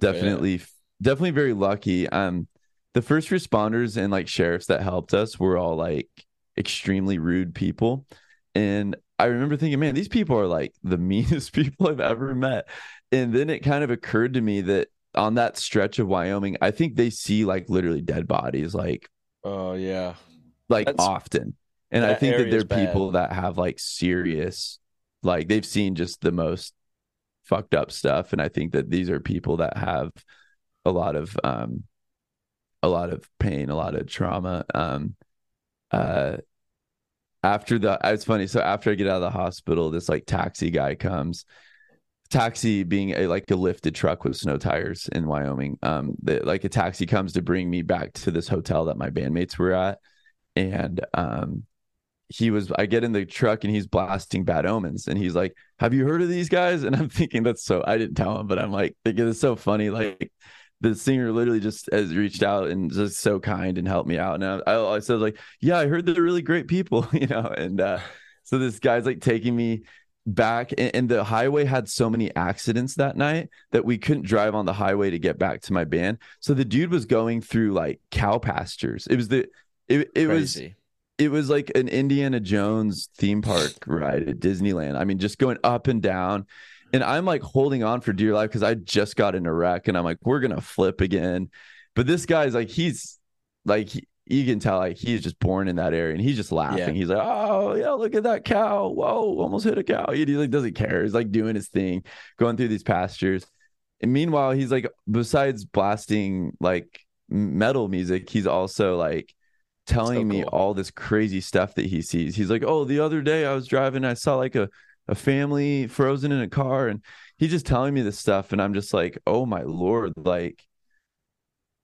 definitely definitely very lucky. Um, the first responders and like sheriffs that helped us were all like extremely rude people, and I remember thinking, man, these people are like the meanest people I've ever met. And then it kind of occurred to me that on that stretch of Wyoming, I think they see like literally dead bodies, like, oh yeah, like That's, often. And I think that they're bad. People that have like serious, like they've seen just the most fucked up stuff. And I think that these are people that have a lot of, um, a lot of pain, a lot of trauma. Um, uh, After the, it's funny. So after I get out of the hospital, this like taxi guy comes. Taxi being a, like a lifted truck with snow tires in Wyoming. Um, the, like a taxi comes to bring me back to this hotel that my bandmates were at, and um, he was. I get in the truck and he's blasting Bad Omens, and he's like, "Have you heard of these guys?" And I'm thinking that's so. I didn't tell him, but I'm like thinking it's so funny. Like the singer literally just has reached out and just so kind and helped me out. And I, I, I said like, yeah, I heard they're really great people, you know? And, uh, so this guy's like taking me back, and, and the highway had so many accidents that night that we couldn't drive on the highway to get back to my band. So the dude was going through like cow pastures. It was the, it, it Crazy. was, it was like an Indiana Jones theme park ride at Disneyland. I mean, just going up and down. And I'm like holding on for dear life because I just got in a wreck, and I'm like, we're going to flip again. But this guy's like, he's like, he, you can tell like he's just born in that area, and he's just laughing. Yeah. He's like, oh, yeah, look at that cow. Whoa, almost hit a cow. He, he like doesn't care. He's like doing his thing, going through these pastures. And meanwhile, he's like, besides blasting like metal music, he's also like telling so cool. me all this crazy stuff that he sees. He's like, oh, the other day I was driving, I saw like a, a family frozen in a car, and he's just telling me this stuff. And I'm just like, oh my Lord, like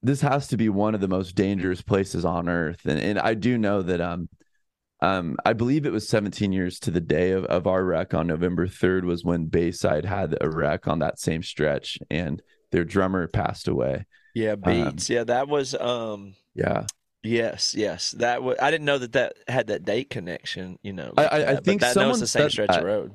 this has to be one of the most dangerous places on earth. And and I do know that, um, um, I believe it was seventeen years to the day of, of our wreck on November third was when Bayside had a wreck on that same stretch, and their drummer passed away. Yeah. Beats. Um, yeah. That was, um, yeah. Yes, yes, that was. I didn't know that that had that date connection. You know, like I, I, I think that someone knows the same stretch that. of road.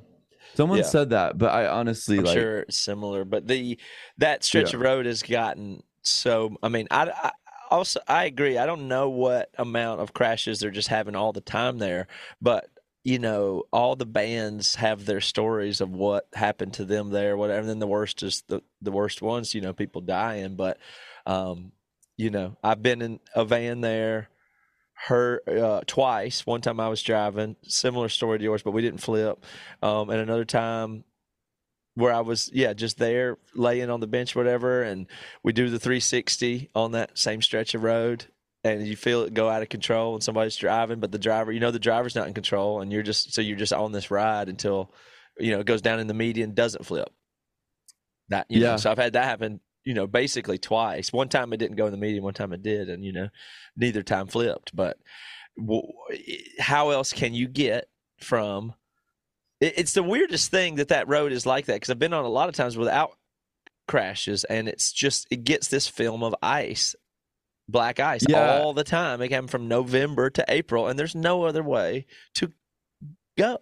Someone yeah. said that, but I honestly, I'm like, sure it's similar. But the that stretch yeah. of road has gotten so. I mean, I, I also I agree. I don't know what amount of crashes they're just having all the time there, but you know, all the bands have their stories of what happened to them there, whatever. And then the worst is the the worst ones. You know, people dying, but. um You know, I've been in a van there her uh, twice. One time I was driving, similar story to yours, but we didn't flip. Um, and another time where I was, yeah, just there laying on the bench, whatever. And we do the three sixty on that same stretch of road. And you feel it go out of control and somebody's driving, but the driver, you know, the driver's not in control. And you're just, so you're just on this ride until, you know, it goes down in the median, doesn't flip. That, you yeah. know, so I've had that happen you know, basically twice. One time it didn't go in the medium, one time it did, and, you know, neither time flipped. But w- how else can you get from it? It's the weirdest thing that that road is like that, because I've been on a lot of times without crashes, and it's just, it gets this film of ice, black ice, yeah, all the time. It came from November to April, and there's no other way to go.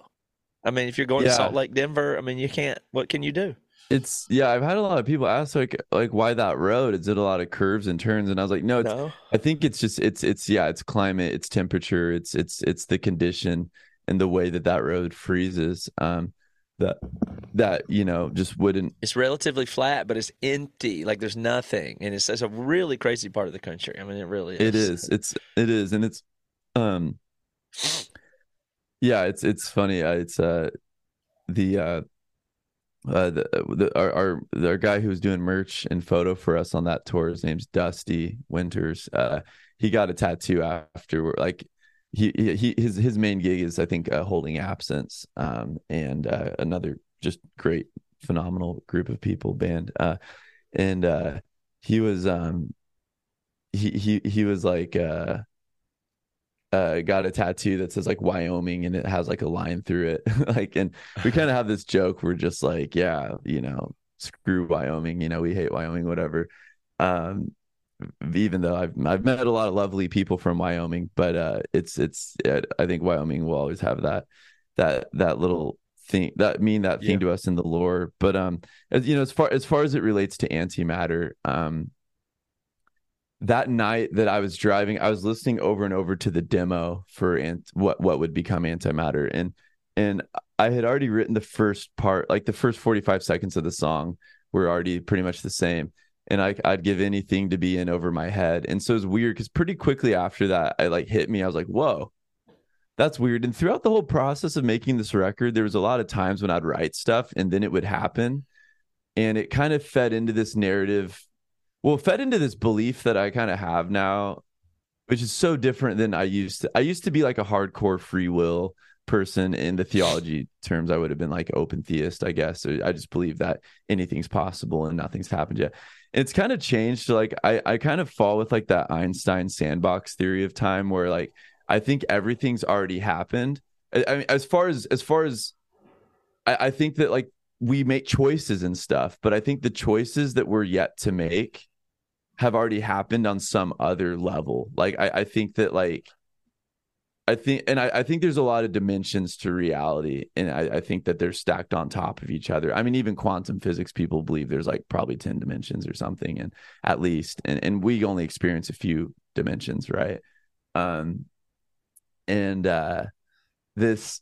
I mean, if you're going yeah. to Salt Lake, Denver, I mean, you can't, what can you do? It's, yeah, I've had a lot of people ask, like, like why that road? Is it a lot of curves and turns? And I was like, no, it's, no. I think it's just, it's, it's, yeah, it's climate, it's temperature, it's, it's, it's the condition and the way that that road freezes. Um, that, that, you know, just wouldn't. It's relatively flat, but it's empty. Like, there's nothing. And it's, it's a really crazy part of the country. I mean, it really is. It is. It's, it is. And it's, um, yeah, it's, it's funny. It's, uh, the, uh, Uh, the, the our, our our guy who was doing merch and photo for us on that tour, his name's Dusty Winters. Uh, he got a tattoo after, like, he he his his main gig is I think uh, Holding Absence, um, and uh, another just great phenomenal group of people band, uh, and uh, he was um he he he was like uh. Uh, got a tattoo that says like Wyoming, and it has like a line through it. Like, and we kind of have this joke. We're just like, yeah, you know, screw Wyoming. You know, we hate Wyoming, whatever. Um, even though I've I've met a lot of lovely people from Wyoming, but uh, it's it's I think Wyoming will always have that that that little thing that mean that thing yeah. to us in the lore. But um, as you know, as far as far as it relates to antimatter, um. That night that I was driving, I was listening over and over to the demo for ant- what what would become Antimatter, and and I had already written the first part, like the first forty-five seconds of the song were already pretty much the same, and I, I'd give anything to be in over my head. And so it's weird because pretty quickly after that, I like hit me. I was like, whoa, that's weird. And throughout the whole process of making this record, there was a lot of times when I'd write stuff and then it would happen, and it kind of fed into this narrative. Well, fed into this belief that I kind of have now, which is so different than I used to. I used to be like a hardcore free will person. In the theology terms, I would have been like open theist, I guess. So I just believe that anything's possible and nothing's happened yet. And it's kind of changed to like, I, I kind of fall with like that Einstein sandbox theory of time, where like, I think everything's already happened. I, I mean, as far as, as far as I, I think that like we make choices and stuff, but I think the choices that we're yet to make have already happened on some other level. Like, I, I think that like, I think, and I, I think there's a lot of dimensions to reality. And I, I think that they're stacked on top of each other. I mean, even quantum physics people believe there's like probably ten dimensions or something. And at least, and, and we only experience a few dimensions. Right. Um, and uh, this,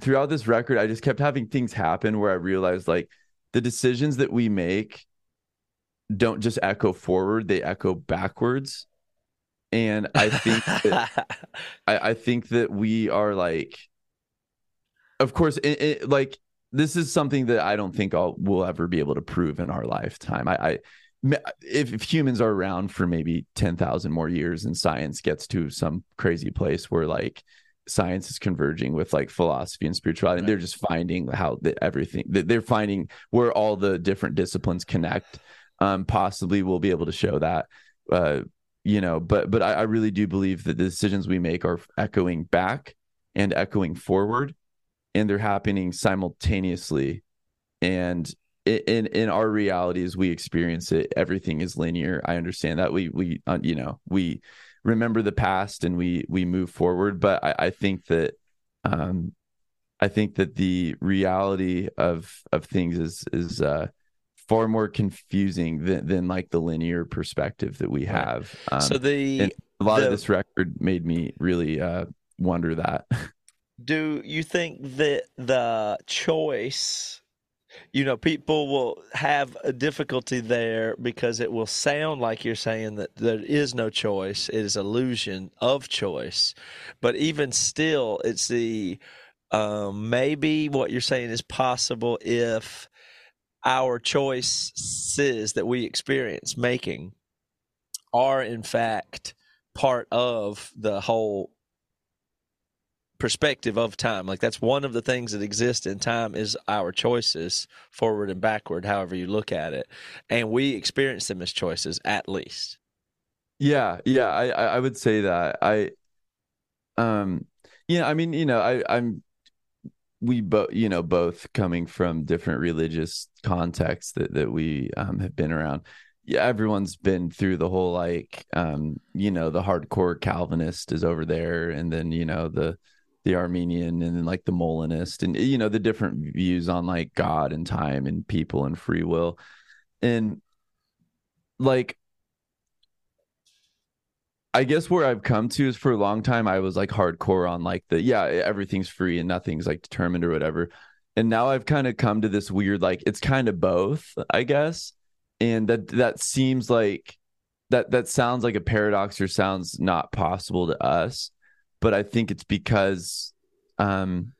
throughout this record, I just kept having things happen where I realized like the decisions that we make don't just echo forward, they echo backwards. And I think that, I, I think that we are like, of course, it, it, like this is something that I don't think I'll we'll ever be able to prove in our lifetime. I, I if, if humans are around for maybe ten thousand more years and science gets to some crazy place where like science is converging with like philosophy and spirituality, and right. they're just finding how the, everything they're finding where all the different disciplines connect. Um, possibly we'll be able to show that, uh, you know, but, but I, I really do believe that the decisions we make are echoing back and echoing forward, and they're happening simultaneously. And in, in our reality, as we experience it, everything is linear. I understand that we, we, uh, you know, we, remember the past and we we move forward, but I, I think that um, I think that the reality of of things is is uh, far more confusing than, than like the linear perspective that we have. Um, so the a lot the, of this record made me really uh, wonder that. Do you think that the choice, you know, people will have a difficulty there because it will sound like you're saying that there is no choice. It is illusion of choice. But even still, it's the um, maybe what you're saying is possible if our choices that we experience making are in fact part of the whole perspective of time. Like, that's one of the things that exists in time is our choices, forward and backward, however you look at it. And we experience them as choices, at least. Yeah, yeah, I, I would say that. I, um, yeah, I mean, you know, I, I'm, we both, you know, both coming from different religious contexts that, that we um, have been around. Yeah, everyone's been through the whole, like, um, you know, the hardcore Calvinist is over there, and then, you know, the the Armenian, and then, like, the Molinist, and, you know, the different views on, like, God and time and people and free will. And, like, I guess where I've come to is, for a long time, I was, like, hardcore on, like, the, yeah, everything's free and nothing's, like, determined or whatever. And now I've kind of come to this weird, like, it's kind of both, I guess. And that that seems like that that sounds like a paradox, or sounds not possible to us. But I think it's because, um,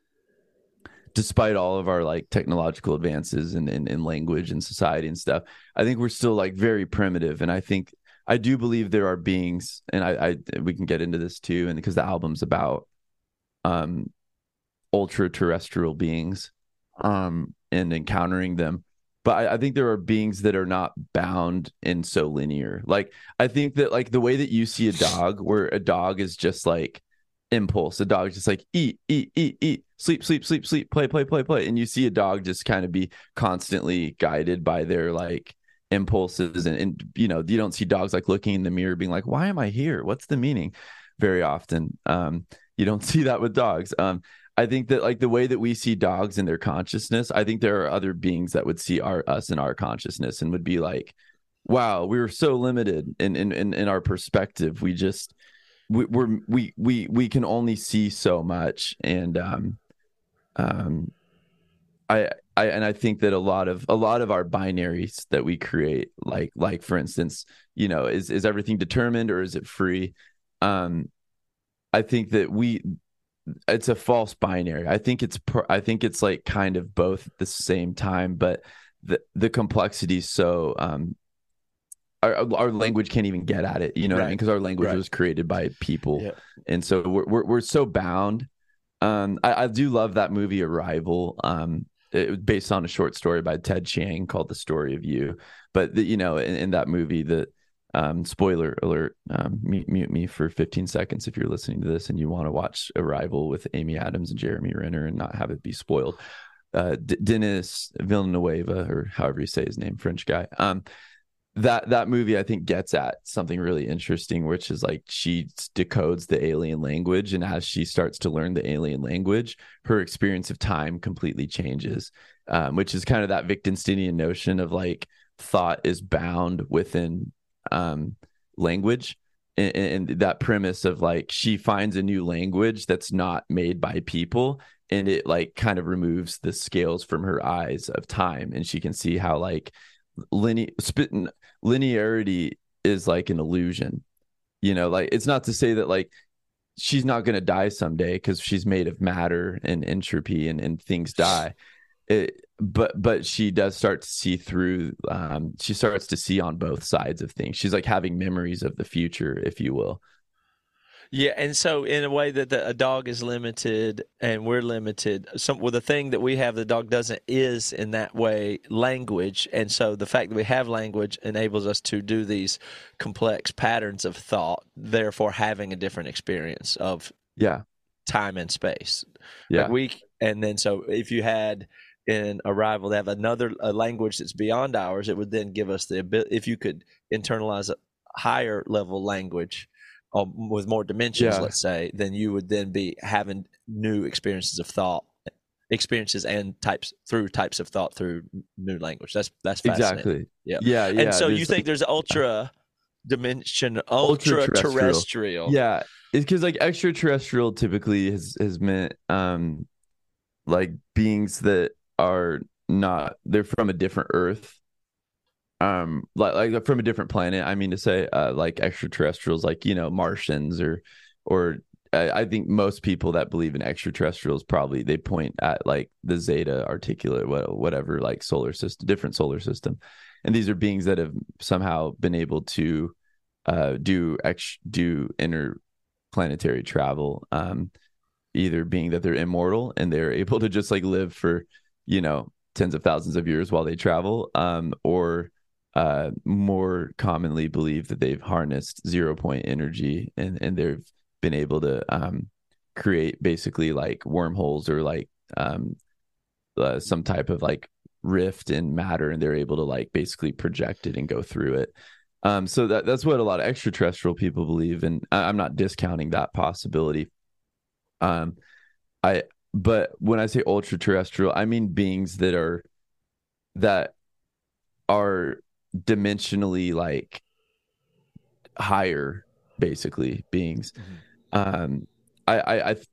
despite all of our, like, technological advances and in, in, in language and society and stuff, I think we're still, like, very primitive. And I think I do believe there are beings, and I, I we can get into this too, and because the album's about um, ultra-terrestrial beings um, and encountering them. But I, I think there are beings that are not bound and so linear. Like, I think that, like, the way that you see a dog, where a dog is just, like, impulse, a dog just, like, eat, eat, eat, eat, sleep, sleep, sleep, sleep, play, play, play, play. And you see a dog just kind of be constantly guided by their, like, impulses. And, and, you know, you don't see dogs, like, looking in the mirror being like, why am I here? What's the meaning? Very often. Um, you don't see that with dogs. Um, I think that, like, the way that we see dogs in their consciousness, I think there are other beings that would see our us in our consciousness and would be like, wow, we were so limited in in, in, in our perspective. We just we we're, we we we can only see so much. And um um I I and I think that a lot of a lot of our binaries that we create, like like for instance, you know, is is everything determined or is it free? Um I think that we it's a false binary. I think it's, per, I think it's like kind of both at the same time, but the, the complexity. So, um, our, our language can't even get at it, you know, right. what I mean? Cause our language right. was created by people. Yeah. And so we're, we're, we're so bound. Um, I, I do love that movie Arrival. Um, it was based on a short story by Ted Chiang called The Story of You, but the, you know, in, in that movie, the, Um, spoiler alert, um, mute, mute me for fifteen seconds if you're listening to this and you want to watch Arrival with Amy Adams and Jeremy Renner and not have it be spoiled. Uh, D- Denis Villeneuve, or however you say his name, French guy. Um, that that movie, I think, gets at something really interesting, which is, like, she decodes the alien language. And as she starts to learn the alien language, her experience of time completely changes, um, which is kind of that Wittgensteinian notion of, like, thought is bound within um language, and, and that premise of, like, she finds a new language that's not made by people, and it, like, kind of removes the scales from her eyes of time, and she can see how, like, linear linearity is, like, an illusion, you know. Like, it's not to say that, like, she's not going to die someday, because she's made of matter and entropy, and, and things die. It, but but she does start to see through, um she starts to see on both sides of things. She's, like, having memories of the future, if you will. Yeah. And so, in a way that the, a dog is limited and we're limited, some well the thing that we have the dog doesn't is, in that way, language. And so the fact that we have language enables us to do these complex patterns of thought, therefore having a different experience of yeah time and space. Yeah like we and then so if you had in Arrival, they have another a language that's beyond ours. It would then give us the ability, if you could internalize a higher level language um, with more dimensions, yeah. let's say, then you would then be having new experiences of thought, experiences and types through types of thought through new language. That's that's fascinating. Exactly. Yeah. Yeah. yeah and so you think, like, there's ultra dimension, ultra terrestrial. Yeah. It's because, like, extraterrestrial typically has, has meant um, like beings that are not they're from a different earth, um like like from a different planet. I mean to say uh like extraterrestrials, like, you know, Martians, or or I, I think most people that believe in extraterrestrials, probably they point at, like, the Zeta Articulate, whatever, like, solar system, different solar system, and these are beings that have somehow been able to uh do ex do interplanetary travel, um either being that they're immortal and they're able to just like live for, you know, tens of thousands of years while they travel, um, or uh, more commonly believe that they've harnessed zero point energy and, and they've been able to um, create basically like wormholes or like um, uh, some type of like rift in matter, and they're able to like basically project it and go through it. Um, so that, that's what a lot of extraterrestrial people believe. And I, I'm not discounting that possibility. Um, I, but when I say ultra-terrestrial, I mean beings that are, that are dimensionally like higher, basically beings. Mm-hmm. Um, I, I, I, th-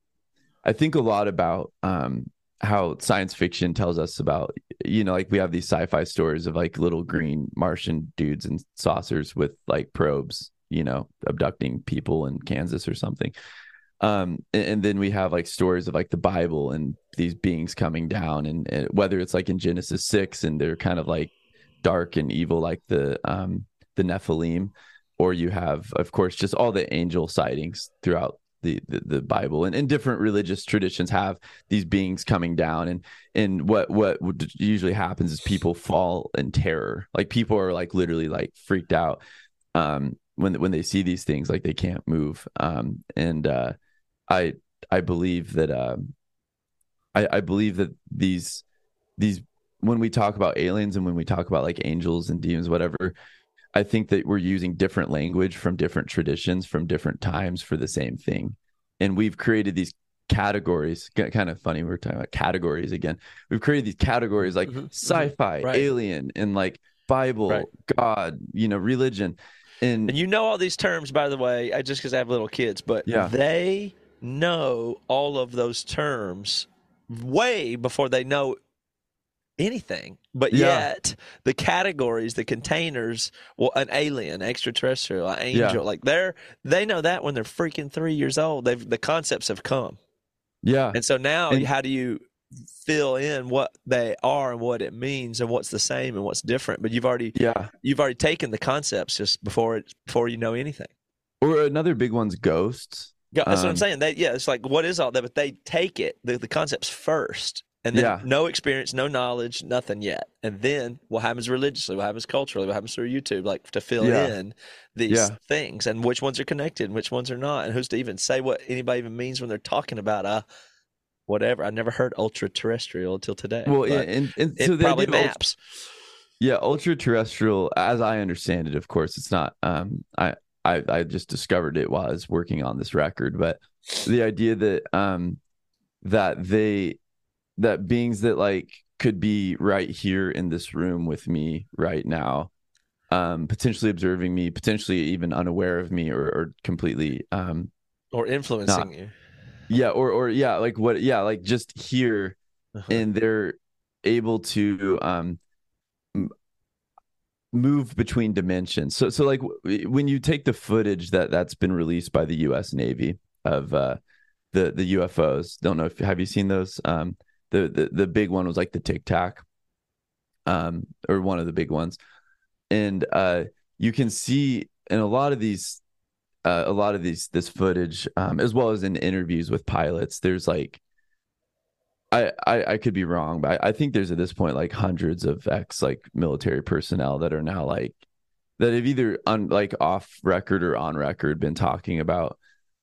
I think a lot about, um, how science fiction tells us about, you know, like we have these sci-fi stories of like little green Martian dudes and saucers with like probes, you know, abducting people in Kansas or something. Um, and, and then we have like stories of like the Bible and these beings coming down, and, and whether it's like in Genesis six and they're kind of like dark and evil, like the, um, the Nephilim, or you have, of course, just all the angel sightings throughout The, the the Bible, and, and different religious traditions have these beings coming down, and and what what usually happens is people fall in terror. Like people are like literally like freaked out um when when they see these things, like they can't move. Um and uh I I believe that um I I believe that these these when we talk about aliens and when we talk about like angels and demons, whatever, I think that we're using different language from different traditions, from different times for the same thing. And we've created these categories, kind of funny. We're talking about categories again. We've created these categories like mm-hmm. sci-fi, right. alien, and like Bible, right. God, you know, religion. And, and you know all these terms, by the way, I just because I have little kids, but yeah. they know all of those terms way before they know anything, but yeah. yet the categories, the containers, well, an alien, extraterrestrial, an angel, yeah. like they're they know that when they're freaking three years old, they've the concepts have come. Yeah, and so now, and how do you fill in what they are and what it means and what's the same and what's different? But you've already yeah you've already taken the concepts just before it before you know anything. Or another big one's ghosts. Yeah, that's um, what I'm saying. They, yeah, it's like what is all that? But they take it the, the concepts first. And then yeah. no experience, no knowledge, nothing yet. And then what happens religiously, what happens culturally, what happens through YouTube, like to fill yeah. in these yeah. things and which ones are connected and which ones are not. And who's to even say what anybody even means when they're talking about uh, whatever. I never heard ultra-terrestrial until today. Well, yeah, and, and so it they probably maps. Ultra, yeah, ultra-terrestrial, as I understand it, of course, it's not um, – I, I, I just discovered it while I was working on this record. But the idea that um, that they – that beings that like could be right here in this room with me right now, um, potentially observing me, potentially even unaware of me, or, or completely, um, or influencing not, you. Yeah. Or, or yeah, like what, yeah, like just here uh-huh. and they're able to, um, m- move between dimensions. So, so like w- when you take the footage that that's been released by the U S Navy of, uh, the, the U F Os, don't know if, have you seen those? Um, The, the the big one was like the Tic Tac, um, or one of the big ones, and uh, you can see in a lot of these, uh, a lot of these this footage, um, as well as in interviews with pilots. There's like, I I, I could be wrong, but I, I think there's at this point like hundreds of ex like military personnel that are now like that have either on like off record or on record been talking about.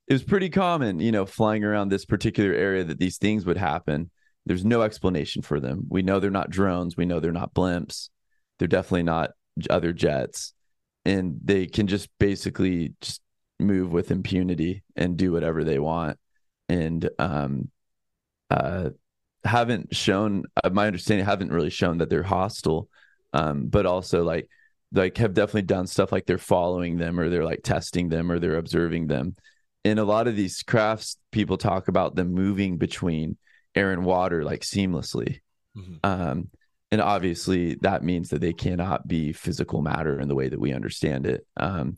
It was pretty common, you know, flying around this particular area that these things would happen. There's no explanation for them. We know they're not drones. We know they're not blimps. They're definitely not other jets. And they can just basically just move with impunity and do whatever they want. And um, uh, haven't shown, uh, my understanding, haven't really shown that they're hostile, um, but also like, like have definitely done stuff like they're following them, or they're like testing them, or they're observing them. And a lot of these crafts, people talk about them moving between air and water like seamlessly. Mm-hmm. Um, and obviously that means that they cannot be physical matter in the way that we understand it. Um,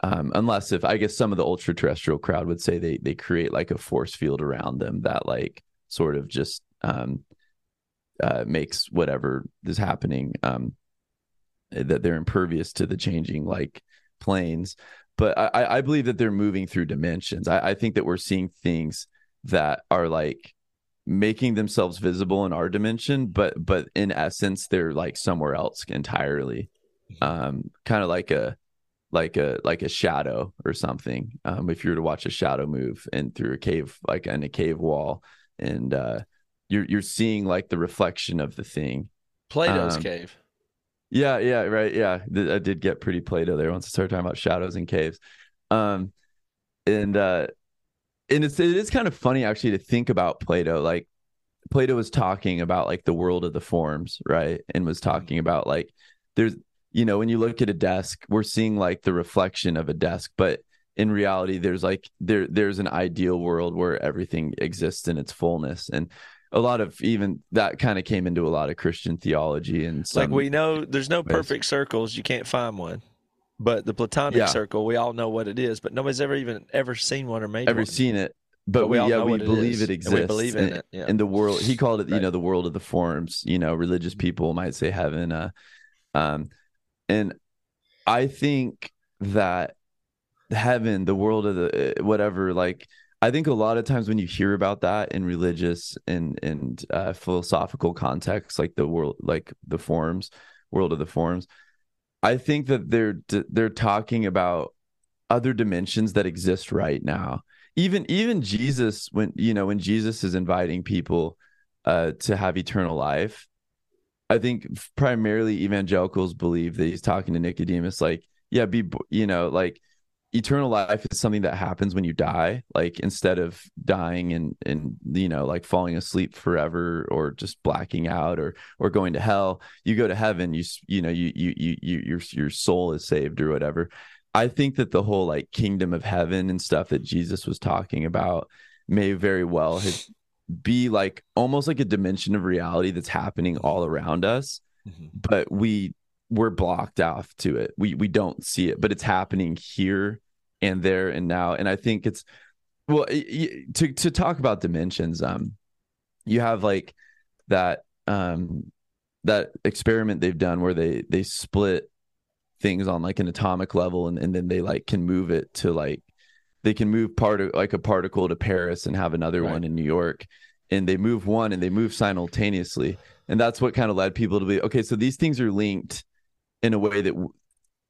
um, unless if, I guess some of the ultra terrestrial crowd would say they, they create like a force field around them that like sort of just um, uh, makes whatever is happening, um, that they're impervious to the changing like planes. But I, I believe that they're moving through dimensions. I, I think that we're seeing things that are like making themselves visible in our dimension, but but in essence they're like somewhere else entirely. Um, kind of like a like a like a shadow or something. Um, if you were to watch a shadow move and through a cave, like in a cave wall, and uh, you're you're seeing like the reflection of the thing. Plato's um, cave. Yeah, yeah, right, yeah. I did get pretty Plato there once I started talking about shadows and caves. Um, and uh, and it's it is kind of funny actually to think about Plato. Like Plato was talking about like the world of the forms, right? And was talking about like there's, you know, when you look at a desk, we're seeing like the reflection of a desk, but in reality, there's like there there's an ideal world where everything exists in its fullness. And a lot of even that kind of came into a lot of Christian theology. And some, like, we know there's no perfect circles. You can't find one. But the Platonic yeah. circle, we all know what it is, but nobody's ever even ever seen one or made ever one. seen it. But, but we, we all yeah, know we what believe it, is, it exists. And we believe in and, it. Yeah. And the world, he called it, right. you know, the world of the forms. You know, religious people might say heaven. Uh, um, and I think that heaven, the world of the whatever, like, I think a lot of times when you hear about that in religious and and uh, philosophical contexts, like the world, like the forms, world of the forms, I think that they're they're talking about other dimensions that exist right now. Even even Jesus, when you know when Jesus is inviting people uh, to have eternal life, I think primarily evangelicals believe that he's talking to Nicodemus, like, yeah, be you know like. eternal life is something that happens when you die, like instead of dying and, and, you know, like falling asleep forever or just blacking out or, or going to hell, you go to heaven, you, you know, you, you, you, you your, your soul is saved or whatever. I think that the whole like kingdom of heaven and stuff that Jesus was talking about may very well have, be like almost like a dimension of reality that's happening all around us, mm-hmm. but we, we're blocked off to it. We we don't see it, but it's happening here and there and now. And I think it's well to to talk about dimensions. Um, you have like that um that experiment they've done where they they split things on like an atomic level, and, and then they like can move it to like they can move part of like a particle to Paris and have another right. one in New York, and they move one and they move simultaneously, and that's what kind of led people to be okay. So these things are linked in a way that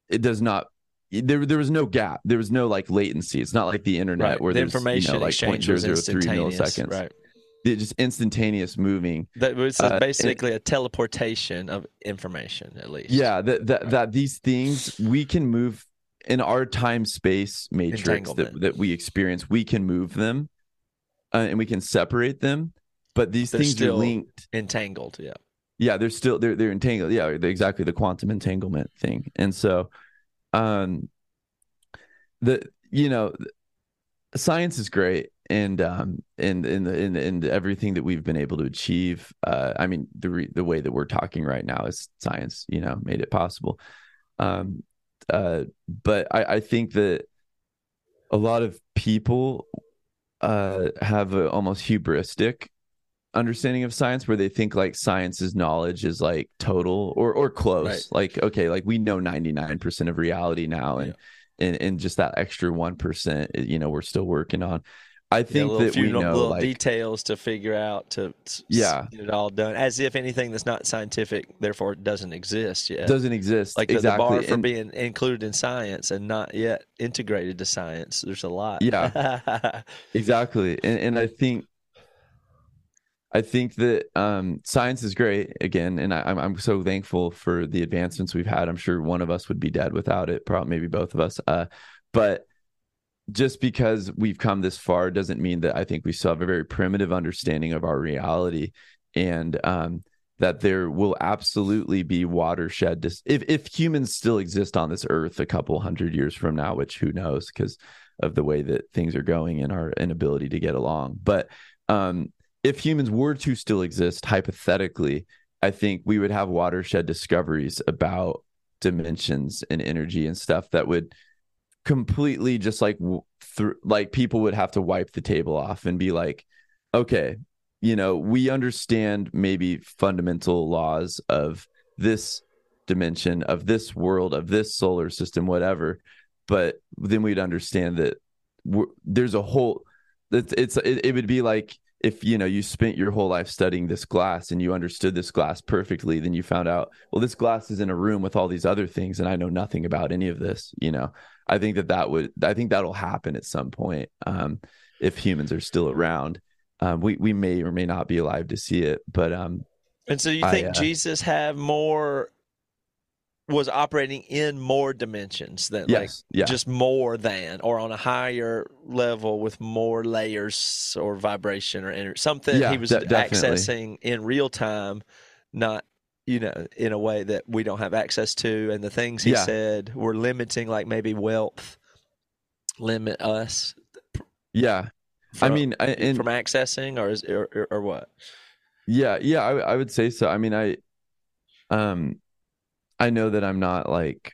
it does not, there there was no gap. There was no like latency. It's not like the internet right. where the there's information you know, like zero point zero zero three milliseconds. Right. It's just instantaneous moving. That was uh, basically and, a teleportation of information, at least. Yeah, that that, right. that these things, we can move in our time-space matrix that, that we experience. We can move them uh, and we can separate them, but these they're things still are linked. Entangled, yeah. Yeah, they're still they're they're entangled. Yeah, exactly, the quantum entanglement thing. And so, um, the you know, science is great, and um, and in in in everything that we've been able to achieve. Uh, I mean, the re- the way that we're talking right now is science. You know, made it possible. Um, uh, but I I think that a lot of people uh have a almost hubristic understanding of science, where they think like science's knowledge is like total or or close right. like okay like we know ninety-nine percent of reality now, and yeah. and and just that extra one percent, you know, we're still working on. I think yeah, that few, we know little like, details to figure out to yeah get it all done, as if anything that's not scientific therefore doesn't exist yet doesn't exist like exactly. the, the bar for and, being included in science and not yet integrated to science, there's a lot yeah exactly and and I think I think that um, science is great again, and I, I'm I'm so thankful for the advancements we've had. I'm sure one of us would be dead without it, probably maybe both of us. Uh, but just because we've come this far doesn't mean that I think we still have a very primitive understanding of our reality, and um, that there will absolutely be watershed dis- if if humans still exist on this earth a couple hundred years from now, which who knows because of the way that things are going and our inability to get along, but. Um, If humans were to still exist, hypothetically, I think we would have watershed discoveries about dimensions and energy and stuff that would completely just like, th- like people would have to wipe the table off and be like, okay, you know, we understand maybe fundamental laws of this dimension, of this world, of this solar system, whatever. But then we'd understand that we're, there's a whole... It's, it's it, it would be like if, you know, you spent your whole life studying this glass and you understood this glass perfectly, then you found out, well, this glass is in a room with all these other things and I know nothing about any of this. You know, I think that that would, I think that'll happen at some point. Um, if humans are still around, um, we, we may or may not be alive to see it, but, um, and so you think I, uh, Jesus had more, was operating in more dimensions than yes, like yeah. just more than, or on a higher level with more layers or vibration or energy, something yeah, he was de- accessing in real time, not, you know, in a way that we don't have access to. And the things he yeah. said were limiting, like maybe wealth limit us. Yeah. From, I mean, I, and, from accessing or, is, or, or what? Yeah. Yeah. I, I would say so. I mean, I, um, I know that I'm not like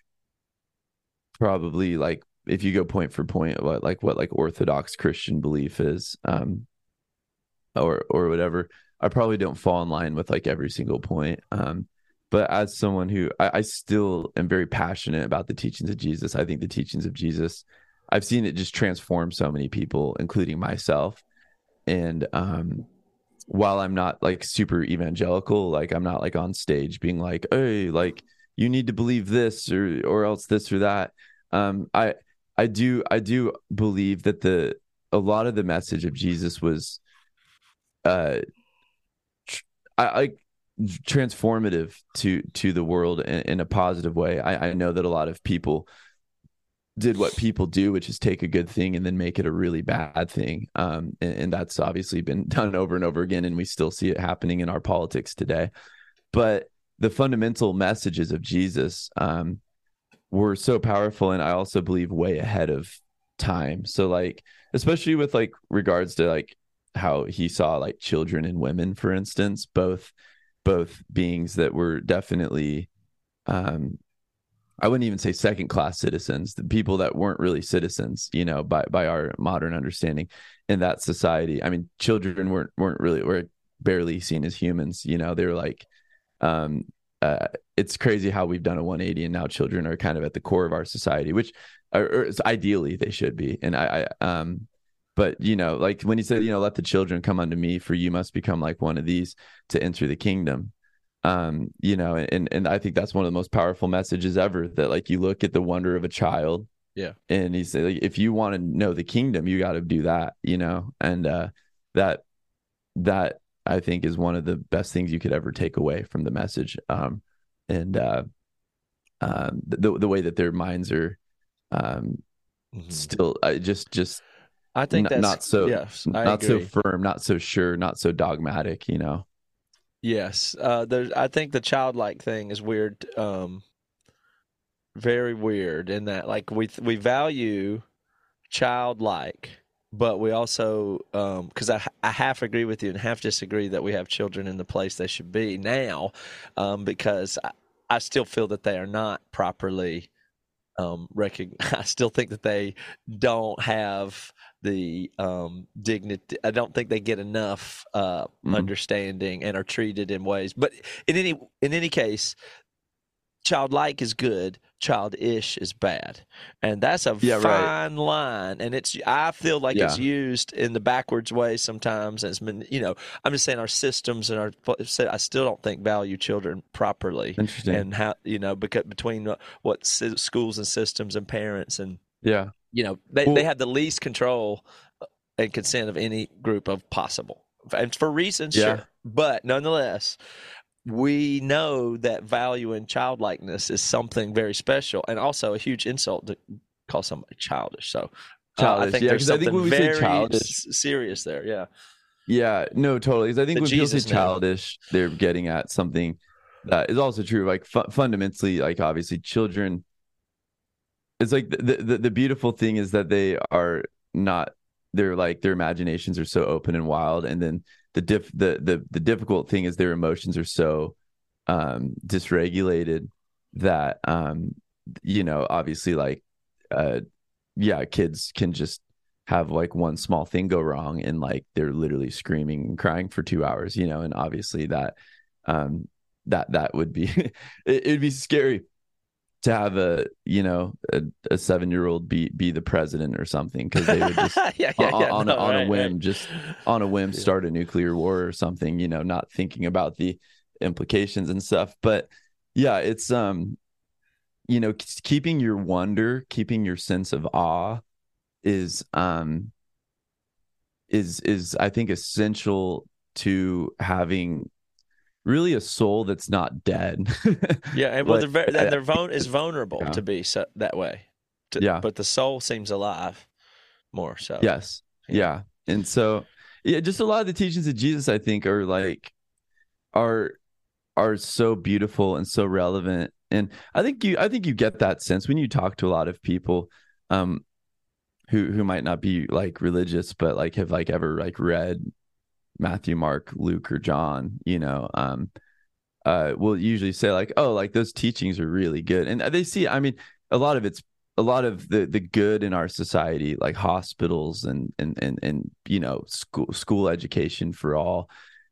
probably like if you go point for point what like what like Orthodox Christian belief is um or or whatever, I probably don't fall in line with like every single point, um but as someone who I, I still am very passionate about the teachings of Jesus. I think the teachings of Jesus, I've seen it just transform so many people, including myself. And um while I'm not like super evangelical, like I'm not like on stage being like, hey, like you need to believe this or, or else this or that. Um, I, I do, I do believe that the, a lot of the message of Jesus was, uh, tr- I, I transformative to, to the world in, in a positive way. I, I know that a lot of people did what people do, which is take a good thing and then make it a really bad thing. Um, and, and that's obviously been done over and over again. And we still see it happening in our politics today, but the fundamental messages of Jesus um, were so powerful. And I also believe way ahead of time. So like, especially with like regards to like how he saw like children and women, for instance, both, both beings that were definitely, um, I wouldn't even say second class citizens, the people that weren't really citizens, you know, by, by our modern understanding in that society. I mean, children weren't, weren't really, were barely seen as humans, you know, they were like, um uh it's crazy how we've done a one eighty and now children are kind of at the core of our society, which are, or ideally they should be. And I, I um but you know, like when he said, you know, let the children come unto me, for you must become like one of these to enter the kingdom, um you know, and and I think that's one of the most powerful messages ever, that like you look at the wonder of a child, yeah, and he said like, if you want to know the kingdom, you got to do that, you know. And uh that that I think is one of the best things you could ever take away from the message. Um, and, uh, um, the, the way that their minds are, um, mm-hmm. still, I uh, just, just, I think n- that's not so, yes, not agree. so firm, not so sure, not so dogmatic, you know? Yes. Uh, there's, I think the childlike thing is weird. Um, very weird in that, like we, we value childlike, but we also, um, because I, I half agree with you and half disagree that we have children in the place they should be now, um, because I, I still feel that they are not properly um, recognized. I still think that they don't have the um, dignity. I don't think they get enough uh, mm-hmm. understanding and are treated in ways. But in any in any case, childlike is good. Childish is bad, and that's a yeah, fine right. line, and it's I feel like yeah. it's used in the backwards way sometimes. As you know, I'm just saying our systems and our I still don't think value children properly. Interesting, and how you know because between what schools and systems and parents and yeah, you know they well, they have the least control and consent of any group of possible, and for reasons yeah. sure, but nonetheless. We know that value in childlikeness is something very special, and also a huge insult to call somebody childish. So childish, uh, I think yeah, there's something I think when very we say childish, serious there. Yeah, yeah, no, totally. Because I think the when Jesus people say childish, name. They're getting at something that is also true. Like fu- fundamentally, like obviously, children. It's like the, the the beautiful thing is that they are not. They're like their imaginations are so open and wild, and then. The diff the, the the difficult thing is their emotions are so um dysregulated that um you know obviously like uh yeah kids can just have like one small thing go wrong and like they're literally screaming and crying for two hours, you know. And obviously that um that that would be it would be scary to have a, you know, a, a seven-year-old be be the president or something, because they would just yeah, yeah, on, yeah, on, no, on right, a whim, right. just on a whim, start a nuclear war or something, you know, not thinking about the implications and stuff. But yeah, it's, um, you know, keeping your wonder, keeping your sense of awe is, um, is, is I think essential to having really a soul that's not dead. Yeah, and well, like, they're, they're vul- is vulnerable yeah. to be so, that way. To, yeah, but the soul seems alive more so. Yes, yeah, yeah. And so yeah, just a lot of the teachings of Jesus, I think, are like are are so beautiful and so relevant. And I think you, I think you get that sense when you talk to a lot of people, um, who who might not be like religious, but like have like ever like read Matthew, Mark, Luke, or John, you know, um, uh, will usually say like, oh, like those teachings are really good. And they see, I mean, a lot of it's a lot of the, the good in our society, like hospitals and, and, and, and, you know, school, school education for all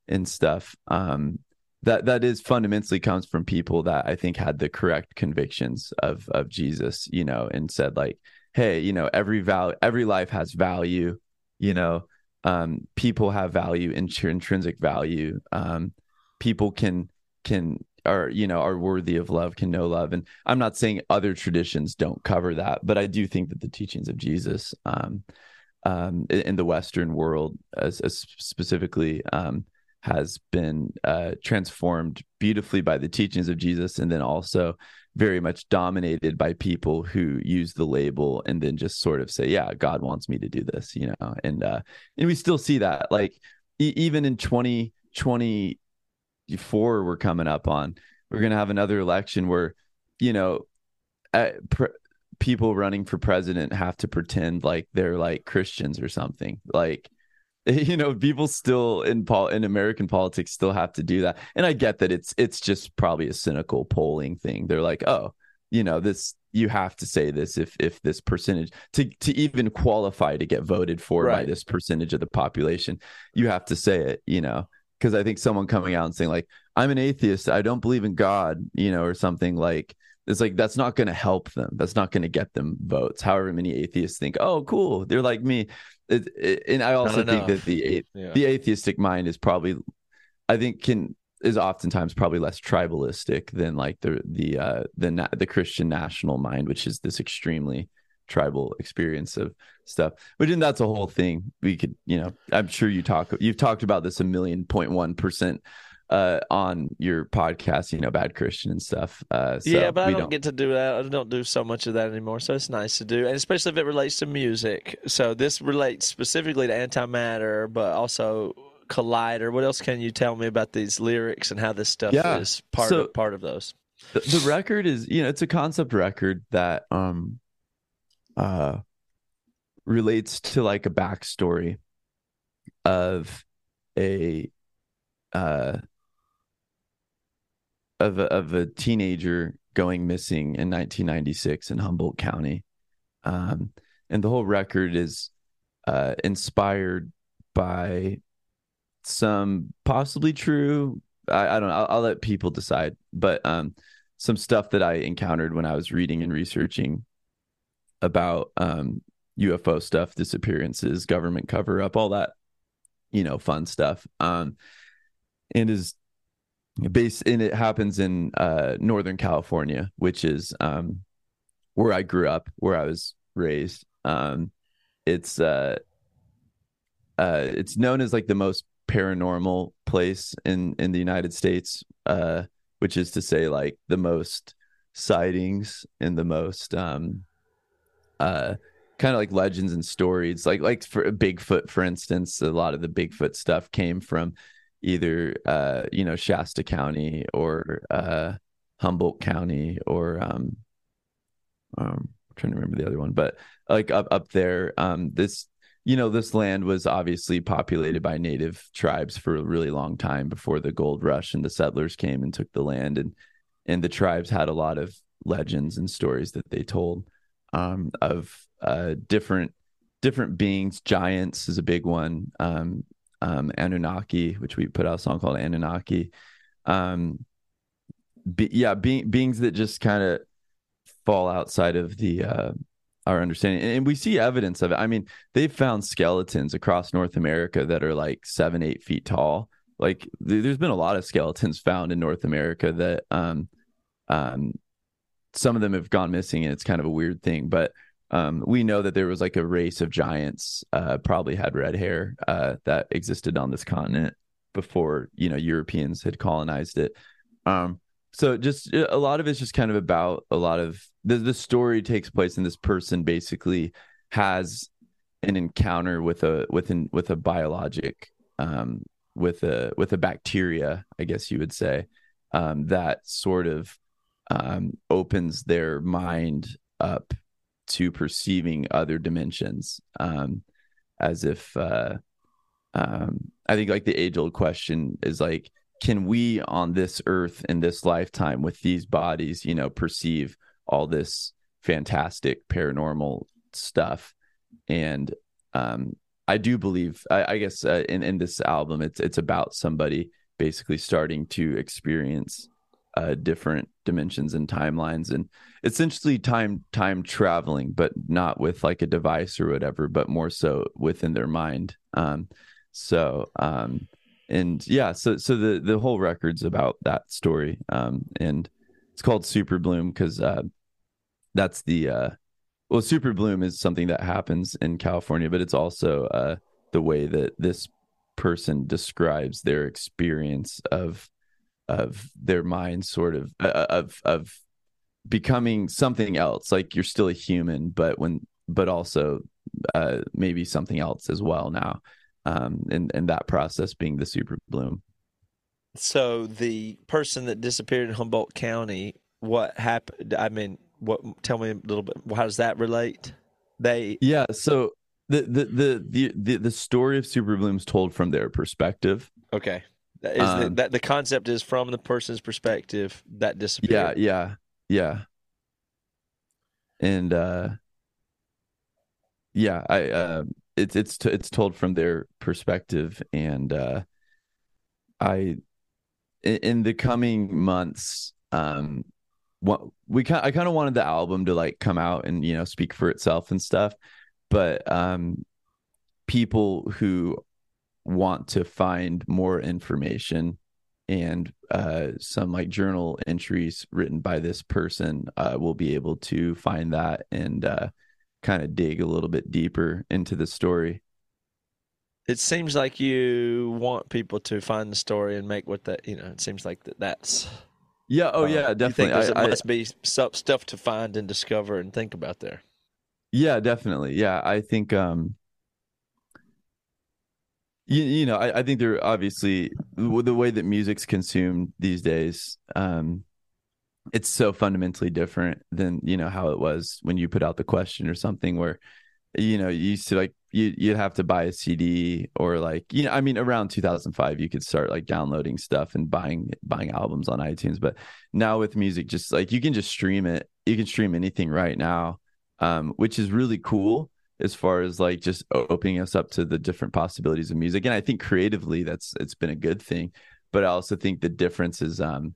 and stuff. Um, that, that is fundamentally comes from people that I think had the correct convictions of, of Jesus, you know, and said like, hey, you know, every val, every life has value, you know, um, people have value, int- intrinsic value. Um, people can, can, are, you know, are worthy of love, can know love. And I'm not saying other traditions don't cover that, but I do think that the teachings of Jesus, um, um, in, in the Western world as, as specifically, um, has been, uh, transformed beautifully by the teachings of Jesus. And then also very much dominated by people who use the label and then just sort of say, yeah, God wants me to do this, you know? And, uh, and we still see that like e- even in twenty twenty-four, we're coming up on, we're going to have another election where, you know, uh, pre- people running for president have to pretend like they're like Christians or something. Like, you know, people still in pol- in American politics still have to do that. And I get that it's it's just probably a cynical polling thing. They're like, oh, you know, this, you have to say this if if this percentage to, to even qualify to get voted for right. by this percentage of the population, you have to say it, you know, because I think someone coming out and saying like, I'm an atheist, I don't believe in God, you know, or something like, it's like, that's not going to help them. That's not going to get them votes. However many atheists think, oh, cool, they're like me. It, it, and I also think that the yeah. the atheistic mind is probably, I think, can is oftentimes probably less tribalistic than like the the uh, the the Christian national mind, which is this extremely tribal experience of stuff. Which, and that's a whole thing. We could, you know, I'm sure you talk you've talked about this a million point one percent. Uh, on your podcast, you know, Bad Christian and stuff. Uh, so yeah, but I don't, don't get to do that. I don't do so much of that anymore. So it's nice to do, and especially if it relates to music. So this relates specifically to Antimatter, but also Collider. What else can you tell me about these lyrics and how this stuff yeah. is part so of part of those? The, the record is, you know, it's a concept record that um, uh, relates to like a backstory of a uh. Of a, of a teenager going missing in nineteen ninety-six in Humboldt County. Um, and the whole record is uh, inspired by some possibly true, I, I don't know, I'll, I'll let people decide, but um, some stuff that I encountered when I was reading and researching about um, U F O stuff, disappearances, government cover up, all that, you know, fun stuff. Um, and is based and it happens in uh, Northern California, which is um, where I grew up, where I was raised. Um, it's uh, uh, it's known as like the most paranormal place in, in the United States, uh, which is to say like the most sightings and the most um, uh, kind of like legends and stories. Like like for Bigfoot, for instance, a lot of the Bigfoot stuff came from either uh you know Shasta County or uh Humboldt County or um, um I'm trying to remember the other one, but like up up there um this you know this land was obviously populated by native tribes for a really long time before the gold rush and the settlers came and took the land, and and the tribes had a lot of legends and stories that they told um of uh different different beings. Giants is a big one. um Um, Anunnaki, which we put out a song called Anunnaki. Um, be, yeah, be, beings that just kind of fall outside of the uh, our understanding. And, and we see evidence of it. I mean, they've found skeletons across North America that are like seven, eight feet tall. Like th- there's been a lot of skeletons found in North America that um, um, some of them have gone missing, and it's kind of a weird thing. But um, we know that there was like a race of giants, uh, probably had red hair, uh, that existed on this continent before, you know, Europeans had colonized it. Um, so just a lot of it's just kind of about a lot of the, the story takes place, and this person basically has an encounter with a, with an, with a biologic, um, with a, with a bacteria, I guess you would say, um, that sort of, um, opens their mind up to perceiving other dimensions, um, as if, uh, um, I think like the age old question is like, can we on this earth in this lifetime with these bodies, you know, perceive all this fantastic paranormal stuff? And, um, I do believe, I, I guess, uh, in, in this album, it's, it's about somebody basically starting to experience uh, different dimensions and timelines, and essentially time, time traveling, but not with like a device or whatever, but more so within their mind. Um, so, um, and yeah, so, so the, the whole record's about that story. Um, and it's called Superbloom because uh, that's the, uh, well, Superbloom is something that happens in California, but it's also uh, the way that this person describes their experience of, of their mind sort of uh, of of becoming something else. Like you're still a human, but when but also uh, maybe something else as well now, um, and and that process being the super bloom. So the person that disappeared in Humboldt County, what happened? I mean, what? Tell me a little bit. How does that relate? They yeah. So the the the the the, the story of Superbloom is told from their perspective. Okay. Is um, the, that the concept is from the person's perspective that disappeared? Yeah, yeah, yeah. And uh, yeah, I uh, it's it's t- it's told from their perspective, and uh, I in, in the coming months, um, what we kind I kind of wanted the album to like come out and, you know, speak for itself and stuff, but um, people who want to find more information and uh some like journal entries written by this person uh will be able to find that and uh kind of dig a little bit deeper into the story. It seems like you want people to find the story and make what that, you know, it seems like that that's yeah oh uh, yeah definitely I, it I, must I, be some stuff to find and discover and think about there. Yeah, definitely. Yeah, I think um You, you know, I, I think there obviously the way that music's consumed these days, um, it's so fundamentally different than, you know, how it was when you put out the question or something where, you know, you used to like you you'd have to buy a C D or like, you know, I mean, around two thousand five, you could start like downloading stuff and buying buying albums on iTunes. But now with music, just like you can just stream it. You can stream anything right now, um, which is really cool, as far as like just opening us up to the different possibilities of music. And I think creatively that's, it's been a good thing, but I also think the difference is, um,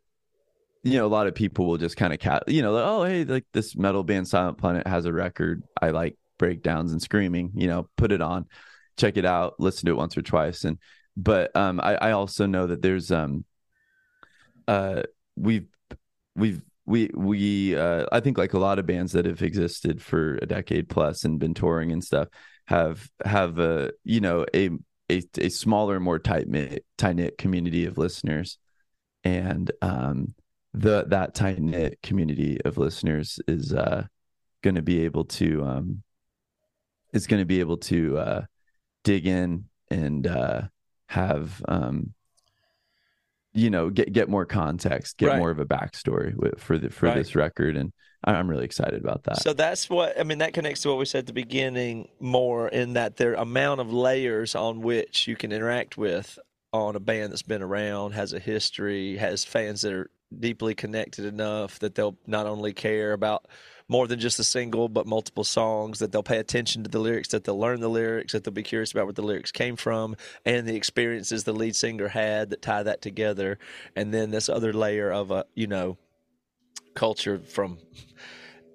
you know, a lot of people will just kind of cat, you know, like, oh, hey, like this metal band Silent Planet has a record. I like breakdowns and screaming, you know, put it on, check it out, listen to it once or twice. And, but, um, I, I also know that there's, um, uh, we've, we've, we we uh I think like a lot of bands that have existed for a decade plus and been touring and stuff have have a you know a a, a smaller, more tight knit tight knit community of listeners, and um the that tight knit community of listeners is uh going to be able to um is going to be able to uh dig in and uh have um you know, get, get more context, get right. more of a backstory with, for the, for right. this record. And I'm really excited about that. So that's what, I mean, that connects to what we said at the beginning more in that there amount of layers on which you can interact with on a band that's been around, has a history, has fans that are deeply connected enough that they'll not only care about more than just a single, but multiple songs, that they'll pay attention to the lyrics, that they'll learn the lyrics, that they'll be curious about where the lyrics came from and the experiences the lead singer had that tie that together. And then this other layer of a, you know, culture from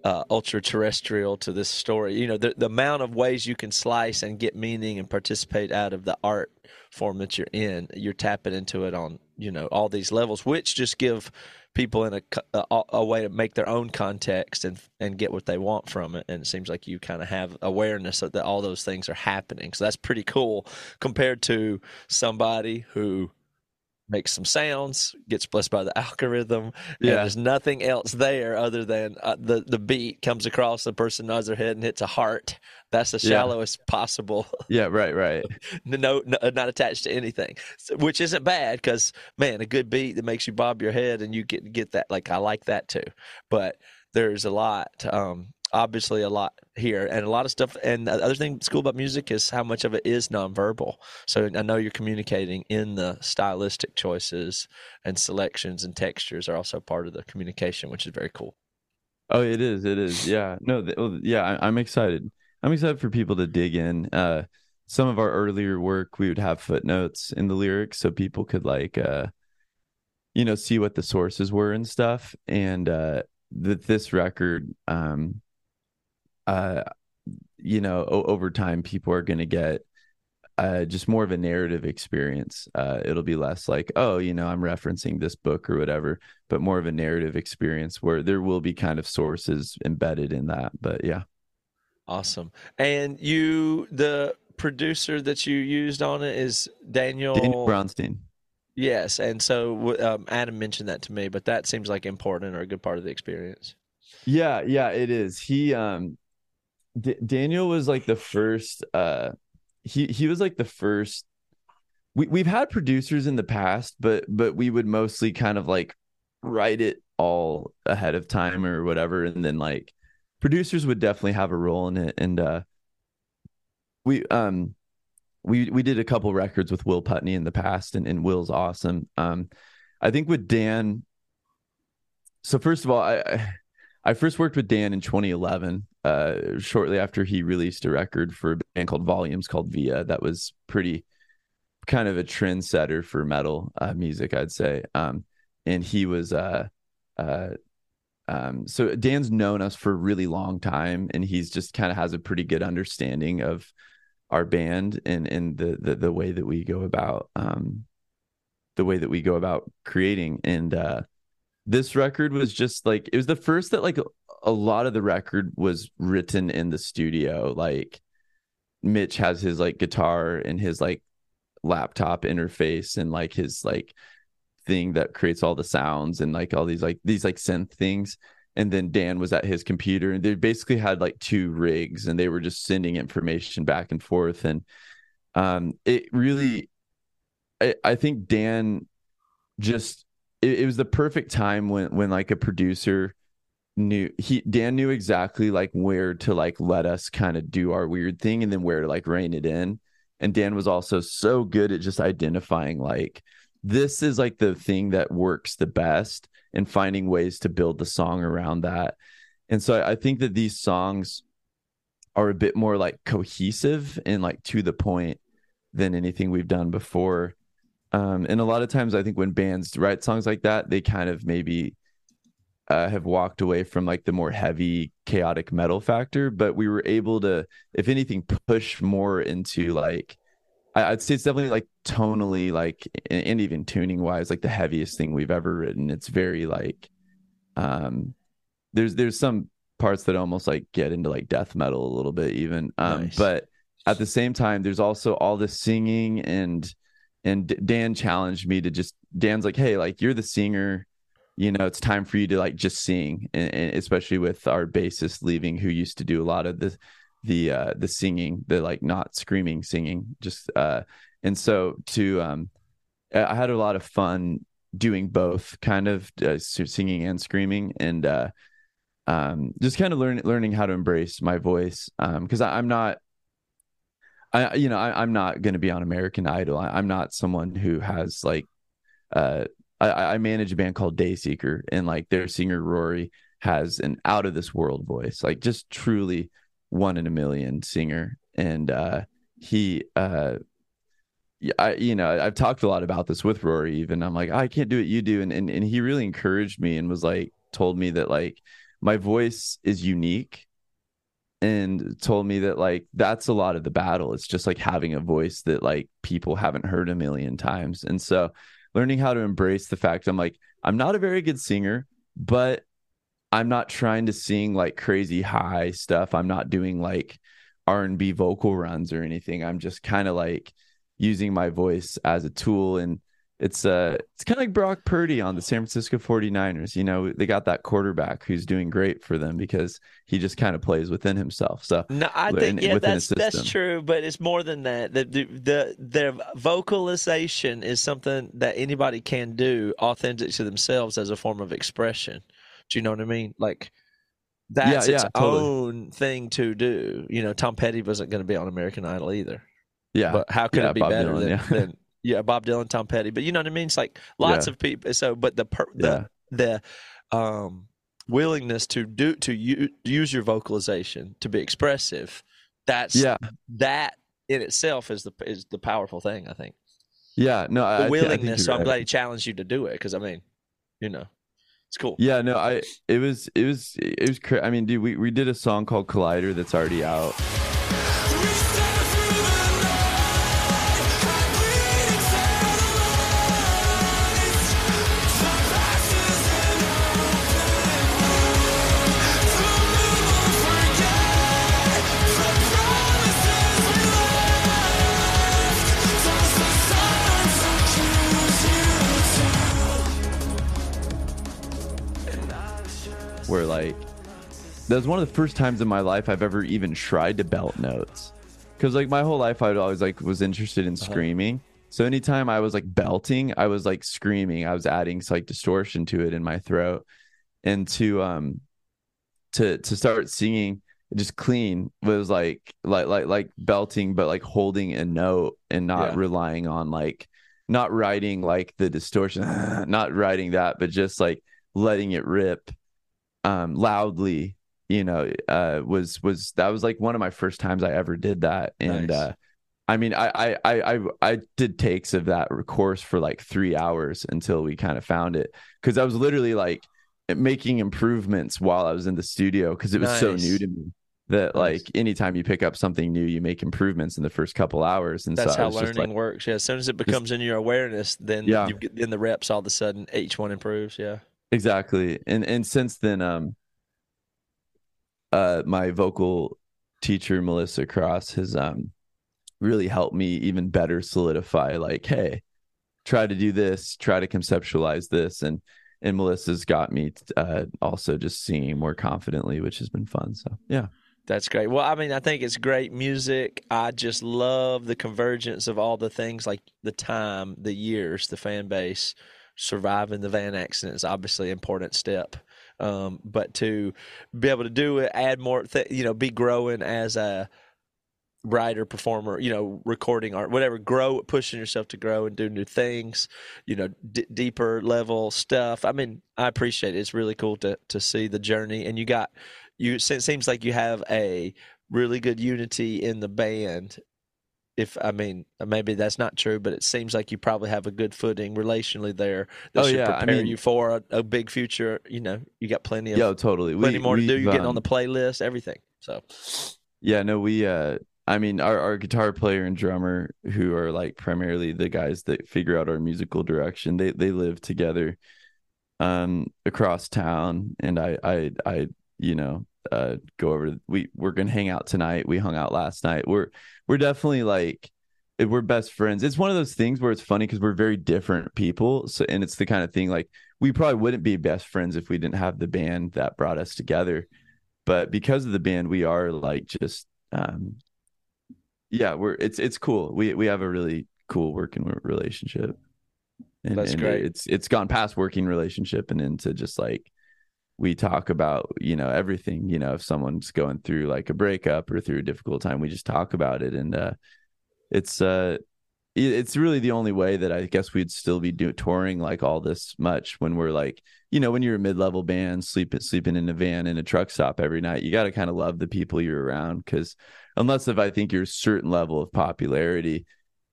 uh, ultra-terrestrial to this story. You know, the, the amount of ways you can slice and get meaning and participate out of the art form that you're in, you're tapping into it on, you know, all these levels, which just give people in a, a, a way to make their own context and and get what they want from it. And it seems like you kind of have awareness that all those things are happening. So that's pretty cool compared to somebody who makes some sounds, gets blessed by the algorithm. Yeah. And there's nothing else there other than uh, the, the beat comes across, the person nods their head and hits a heart. That's the shallowest yeah. possible. Yeah, right, right. no, no, not attached to anything, which isn't bad because, man, a good beat that makes you bob your head and you get get that. Like, I like that too. But there's a lot, um, obviously a lot here and a lot of stuff. And the other thing that's cool about music is how much of it is nonverbal. So I know you're communicating in the stylistic choices, and selections and textures are also part of the communication, which is very cool. Oh, it is. It is. Yeah. No, the, yeah, I, I'm excited. I'm excited for people to dig in. Uh, some of our earlier work, we would have footnotes in the lyrics so people could, like, uh, you know, see what the sources were and stuff. And uh, that this record, um, uh, you know, o- over time, people are going to get uh, just more of a narrative experience. Uh, it'll be less like, oh, you know, I'm referencing this book or whatever, but more of a narrative experience where there will be kind of sources embedded in that. But yeah. Awesome. And you, the producer that you used on it is Daniel, Daniel Brownstein. Yes. And so um, Adam mentioned that to me, but that seems like important or a good part of the experience. Yeah, yeah, it is. He, um, D- Daniel was like the first, uh, he, he was like the first, we, we've had producers in the past, but, but we would mostly kind of like write it all ahead of time or whatever. And then like, producers would definitely have a role in it. And uh, we um we we did a couple records with Will Putney in the past, and, and Will's awesome. Um, I think with Dan, so first of all, I I first worked with Dan in twenty eleven, uh, shortly after he released a record for a band called Volumes called Via. That was pretty kind of a trendsetter for metal uh, music, I'd say. Um, and he was... Uh, uh, Um, so Dan's known us for a really long time, and he's just kind of has a pretty good understanding of our band and, and the, the, the way that we go about, um, the way that we go about creating. And, uh, this record was just like, it was the first that like a lot of the record was written in the studio. Like Mitch has his like guitar and his like laptop interface and like his like thing that creates all the sounds and like all these like these like synth things, and then Dan was at his computer, and they basically had like two rigs and they were just sending information back and forth. And um it really I, I think Dan just it, it was the perfect time when when like a producer knew he Dan knew exactly like where to like let us kind of do our weird thing and then where to like rein it in. And Dan was also so good at just identifying like this is like the thing that works the best and finding ways to build the song around that. And so I think that these songs are a bit more like cohesive and like to the point than anything we've done before. Um, and a lot of times I think when bands write songs like that, they kind of maybe uh, have walked away from like the more heavy chaotic metal factor, but we were able to, if anything, push more into like, I'd say it's definitely like tonally, like, and even tuning wise, like the heaviest thing we've ever written. It's very like, um, there's, there's some parts that almost like get into like death metal a little bit even. Um, nice. But at the same time, there's also all the singing and, and Dan challenged me to just, Dan's like, hey, like you're the singer, you know, it's time for you to like just sing. And, and especially with our bassist leaving, who used to do a lot of the the uh the singing, the like not screaming singing, just uh and so to um I had a lot of fun doing both kind of uh, singing and screaming, and uh um just kind of learning learning how to embrace my voice, um because I'm not I you know I, I'm not going to be on American Idol. I, I'm not someone who has like uh I, I manage a band called Dayseeker, and like their singer Rory has an out of this world voice, like just truly one in a million singer. And uh he uh I you know I've talked a lot about this with Rory even. I'm like, I can't do what you do, and and, and he really encouraged me and was like told me that like my voice is unique, and told me that, like, that's a lot of the battle. It's just like having a voice that, like, people haven't heard a million times. And so learning how to embrace the fact I'm like, I'm not a very good singer, but I'm not trying to sing like crazy high stuff. I'm not doing like R and B vocal runs or anything. I'm just kind of like using my voice as a tool. And it's uh, it's kind of like Brock Purdy on the San Francisco forty-niners. You know, they got that quarterback who's doing great for them because he just kind of plays within himself. So no, I think, yeah, that's that's true, but it's more than that. The, the, the, the vocalization is something that anybody can do authentic to themselves as a form of expression. Do you know what I mean? Like, that's yeah, its yeah, totally. own thing to do. You know, Tom Petty wasn't going to be on American Idol either. Yeah. But how could yeah, it be Bob better Dylan, than, yeah. than Yeah, Bob Dylan, Tom Petty, but you know what I mean? It's like lots yeah. of people. So, but the per, the yeah. the um, willingness to do to u- use your vocalization to be expressive, that's yeah. that in itself is the is the powerful thing, I think. Yeah, no, the I, willingness. I think you're so right. I'm glad he challenged you to do it, because I mean, you know, it's cool. Yeah, no, I it was it was it was. Cra- I mean, dude, we we did a song called Collider that's already out. Where, like, that was one of the first times in my life I've ever even tried to belt notes, because, like, my whole life I would always, like, was interested in screaming. Uh-huh. So anytime I was, like, belting, I was, like, screaming. I was adding, like, distortion to it in my throat, and to um to to start singing just clean was like like like like belting, but like holding a note and not yeah. relying on, like, not writing like the distortion, not writing that, but just like letting it rip. Um, loudly, you know, uh, was was that was like one of my first times I ever did that, and nice. uh, I mean, I I I I did takes of that course for like three hours until we kind of found it, because I was literally like making improvements while I was in the studio, because it was nice. so new to me that nice. like anytime you pick up something new, you make improvements in the first couple hours, and that's so how learning like, works. Yeah, as soon as it becomes just, in your awareness, then yeah. you get in the reps. All of a sudden, each one improves. Yeah. Exactly. And and since then, um, uh, my vocal teacher, Melissa Cross, has um, really helped me even better solidify, like, hey, try to do this, try to conceptualize this. And and Melissa's got me uh, also just singing more confidently, which has been fun. So, yeah. That's great. Well, I mean, I think it's great music. I just love the convergence of all the things, like the time, the years, the fan base. Surviving the van accident is obviously an important step, um, but to be able to do it, add more, th- you know, be growing as a writer, performer, you know, recording art, whatever, grow, pushing yourself to grow and do new things, you know, d- deeper level stuff. I mean, I appreciate it. It's really cool to to see the journey, and you got you. It seems like you have a really good unity in the band. If I mean, maybe that's not true, but it seems like you probably have a good footing relationally there that oh, should yeah. prepare I mean, you for a, a big future. You know, you got plenty of yo, totally. plenty we, more to do. You're um, getting on the playlist, everything. So, yeah, no, we. Uh, I mean, our, our guitar player and drummer, who are like primarily the guys that figure out our musical direction, they they live together, um, across town, and I I I you know. uh go over we we're gonna hang out tonight. We hung out last night. We're we're definitely like, we're best friends. It's one of those things where it's funny because we're very different people, so, and it's the kind of thing like we probably wouldn't be best friends if we didn't have the band that brought us together, but because of the band we are like just um yeah we're it's it's cool. We we have a really cool working relationship, and that's and great. It's it's gone past working relationship and into just like we talk about, you know, everything, you know, if someone's going through like a breakup or through a difficult time, we just talk about it. And uh, it's uh, it's really the only way that I guess we'd still be do- touring like all this much when we're like, you know, when you're a mid-level band, sleep, sleeping in a van in a truck stop every night, you got to kind of love the people you're around, because unless if I think you're a certain level of popularity,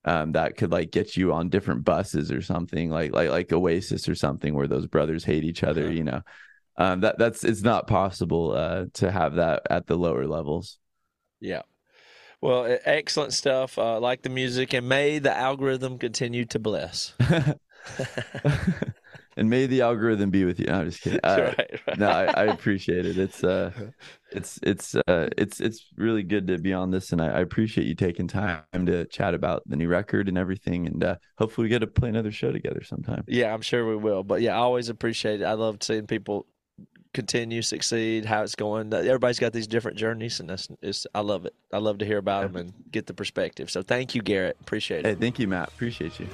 Um, that could like get you on different buses or something like like like Oasis or something where those brothers hate each other, yeah. you know. um, that that's it's not possible uh, to have that at the lower levels. Yeah. Well, excellent stuff. Uh, like the music, and may the algorithm continue to bless. And may the algorithm be with you. No, I'm just kidding. I, right, right. No, I, I appreciate it. It's uh, it's it's uh, it's it's really good to be on this, and I, I appreciate you taking time to chat about the new record and everything. And uh, hopefully, we get to play another show together sometime. Yeah, I'm sure we will. But yeah, I always appreciate it. I love seeing people continue, succeed, how it's going. Everybody's got these different journeys, and that's it's, I love it. I love to hear about them and get the perspective. So thank you, Garrett. Appreciate it. Hey, thank you, Matt. Appreciate you.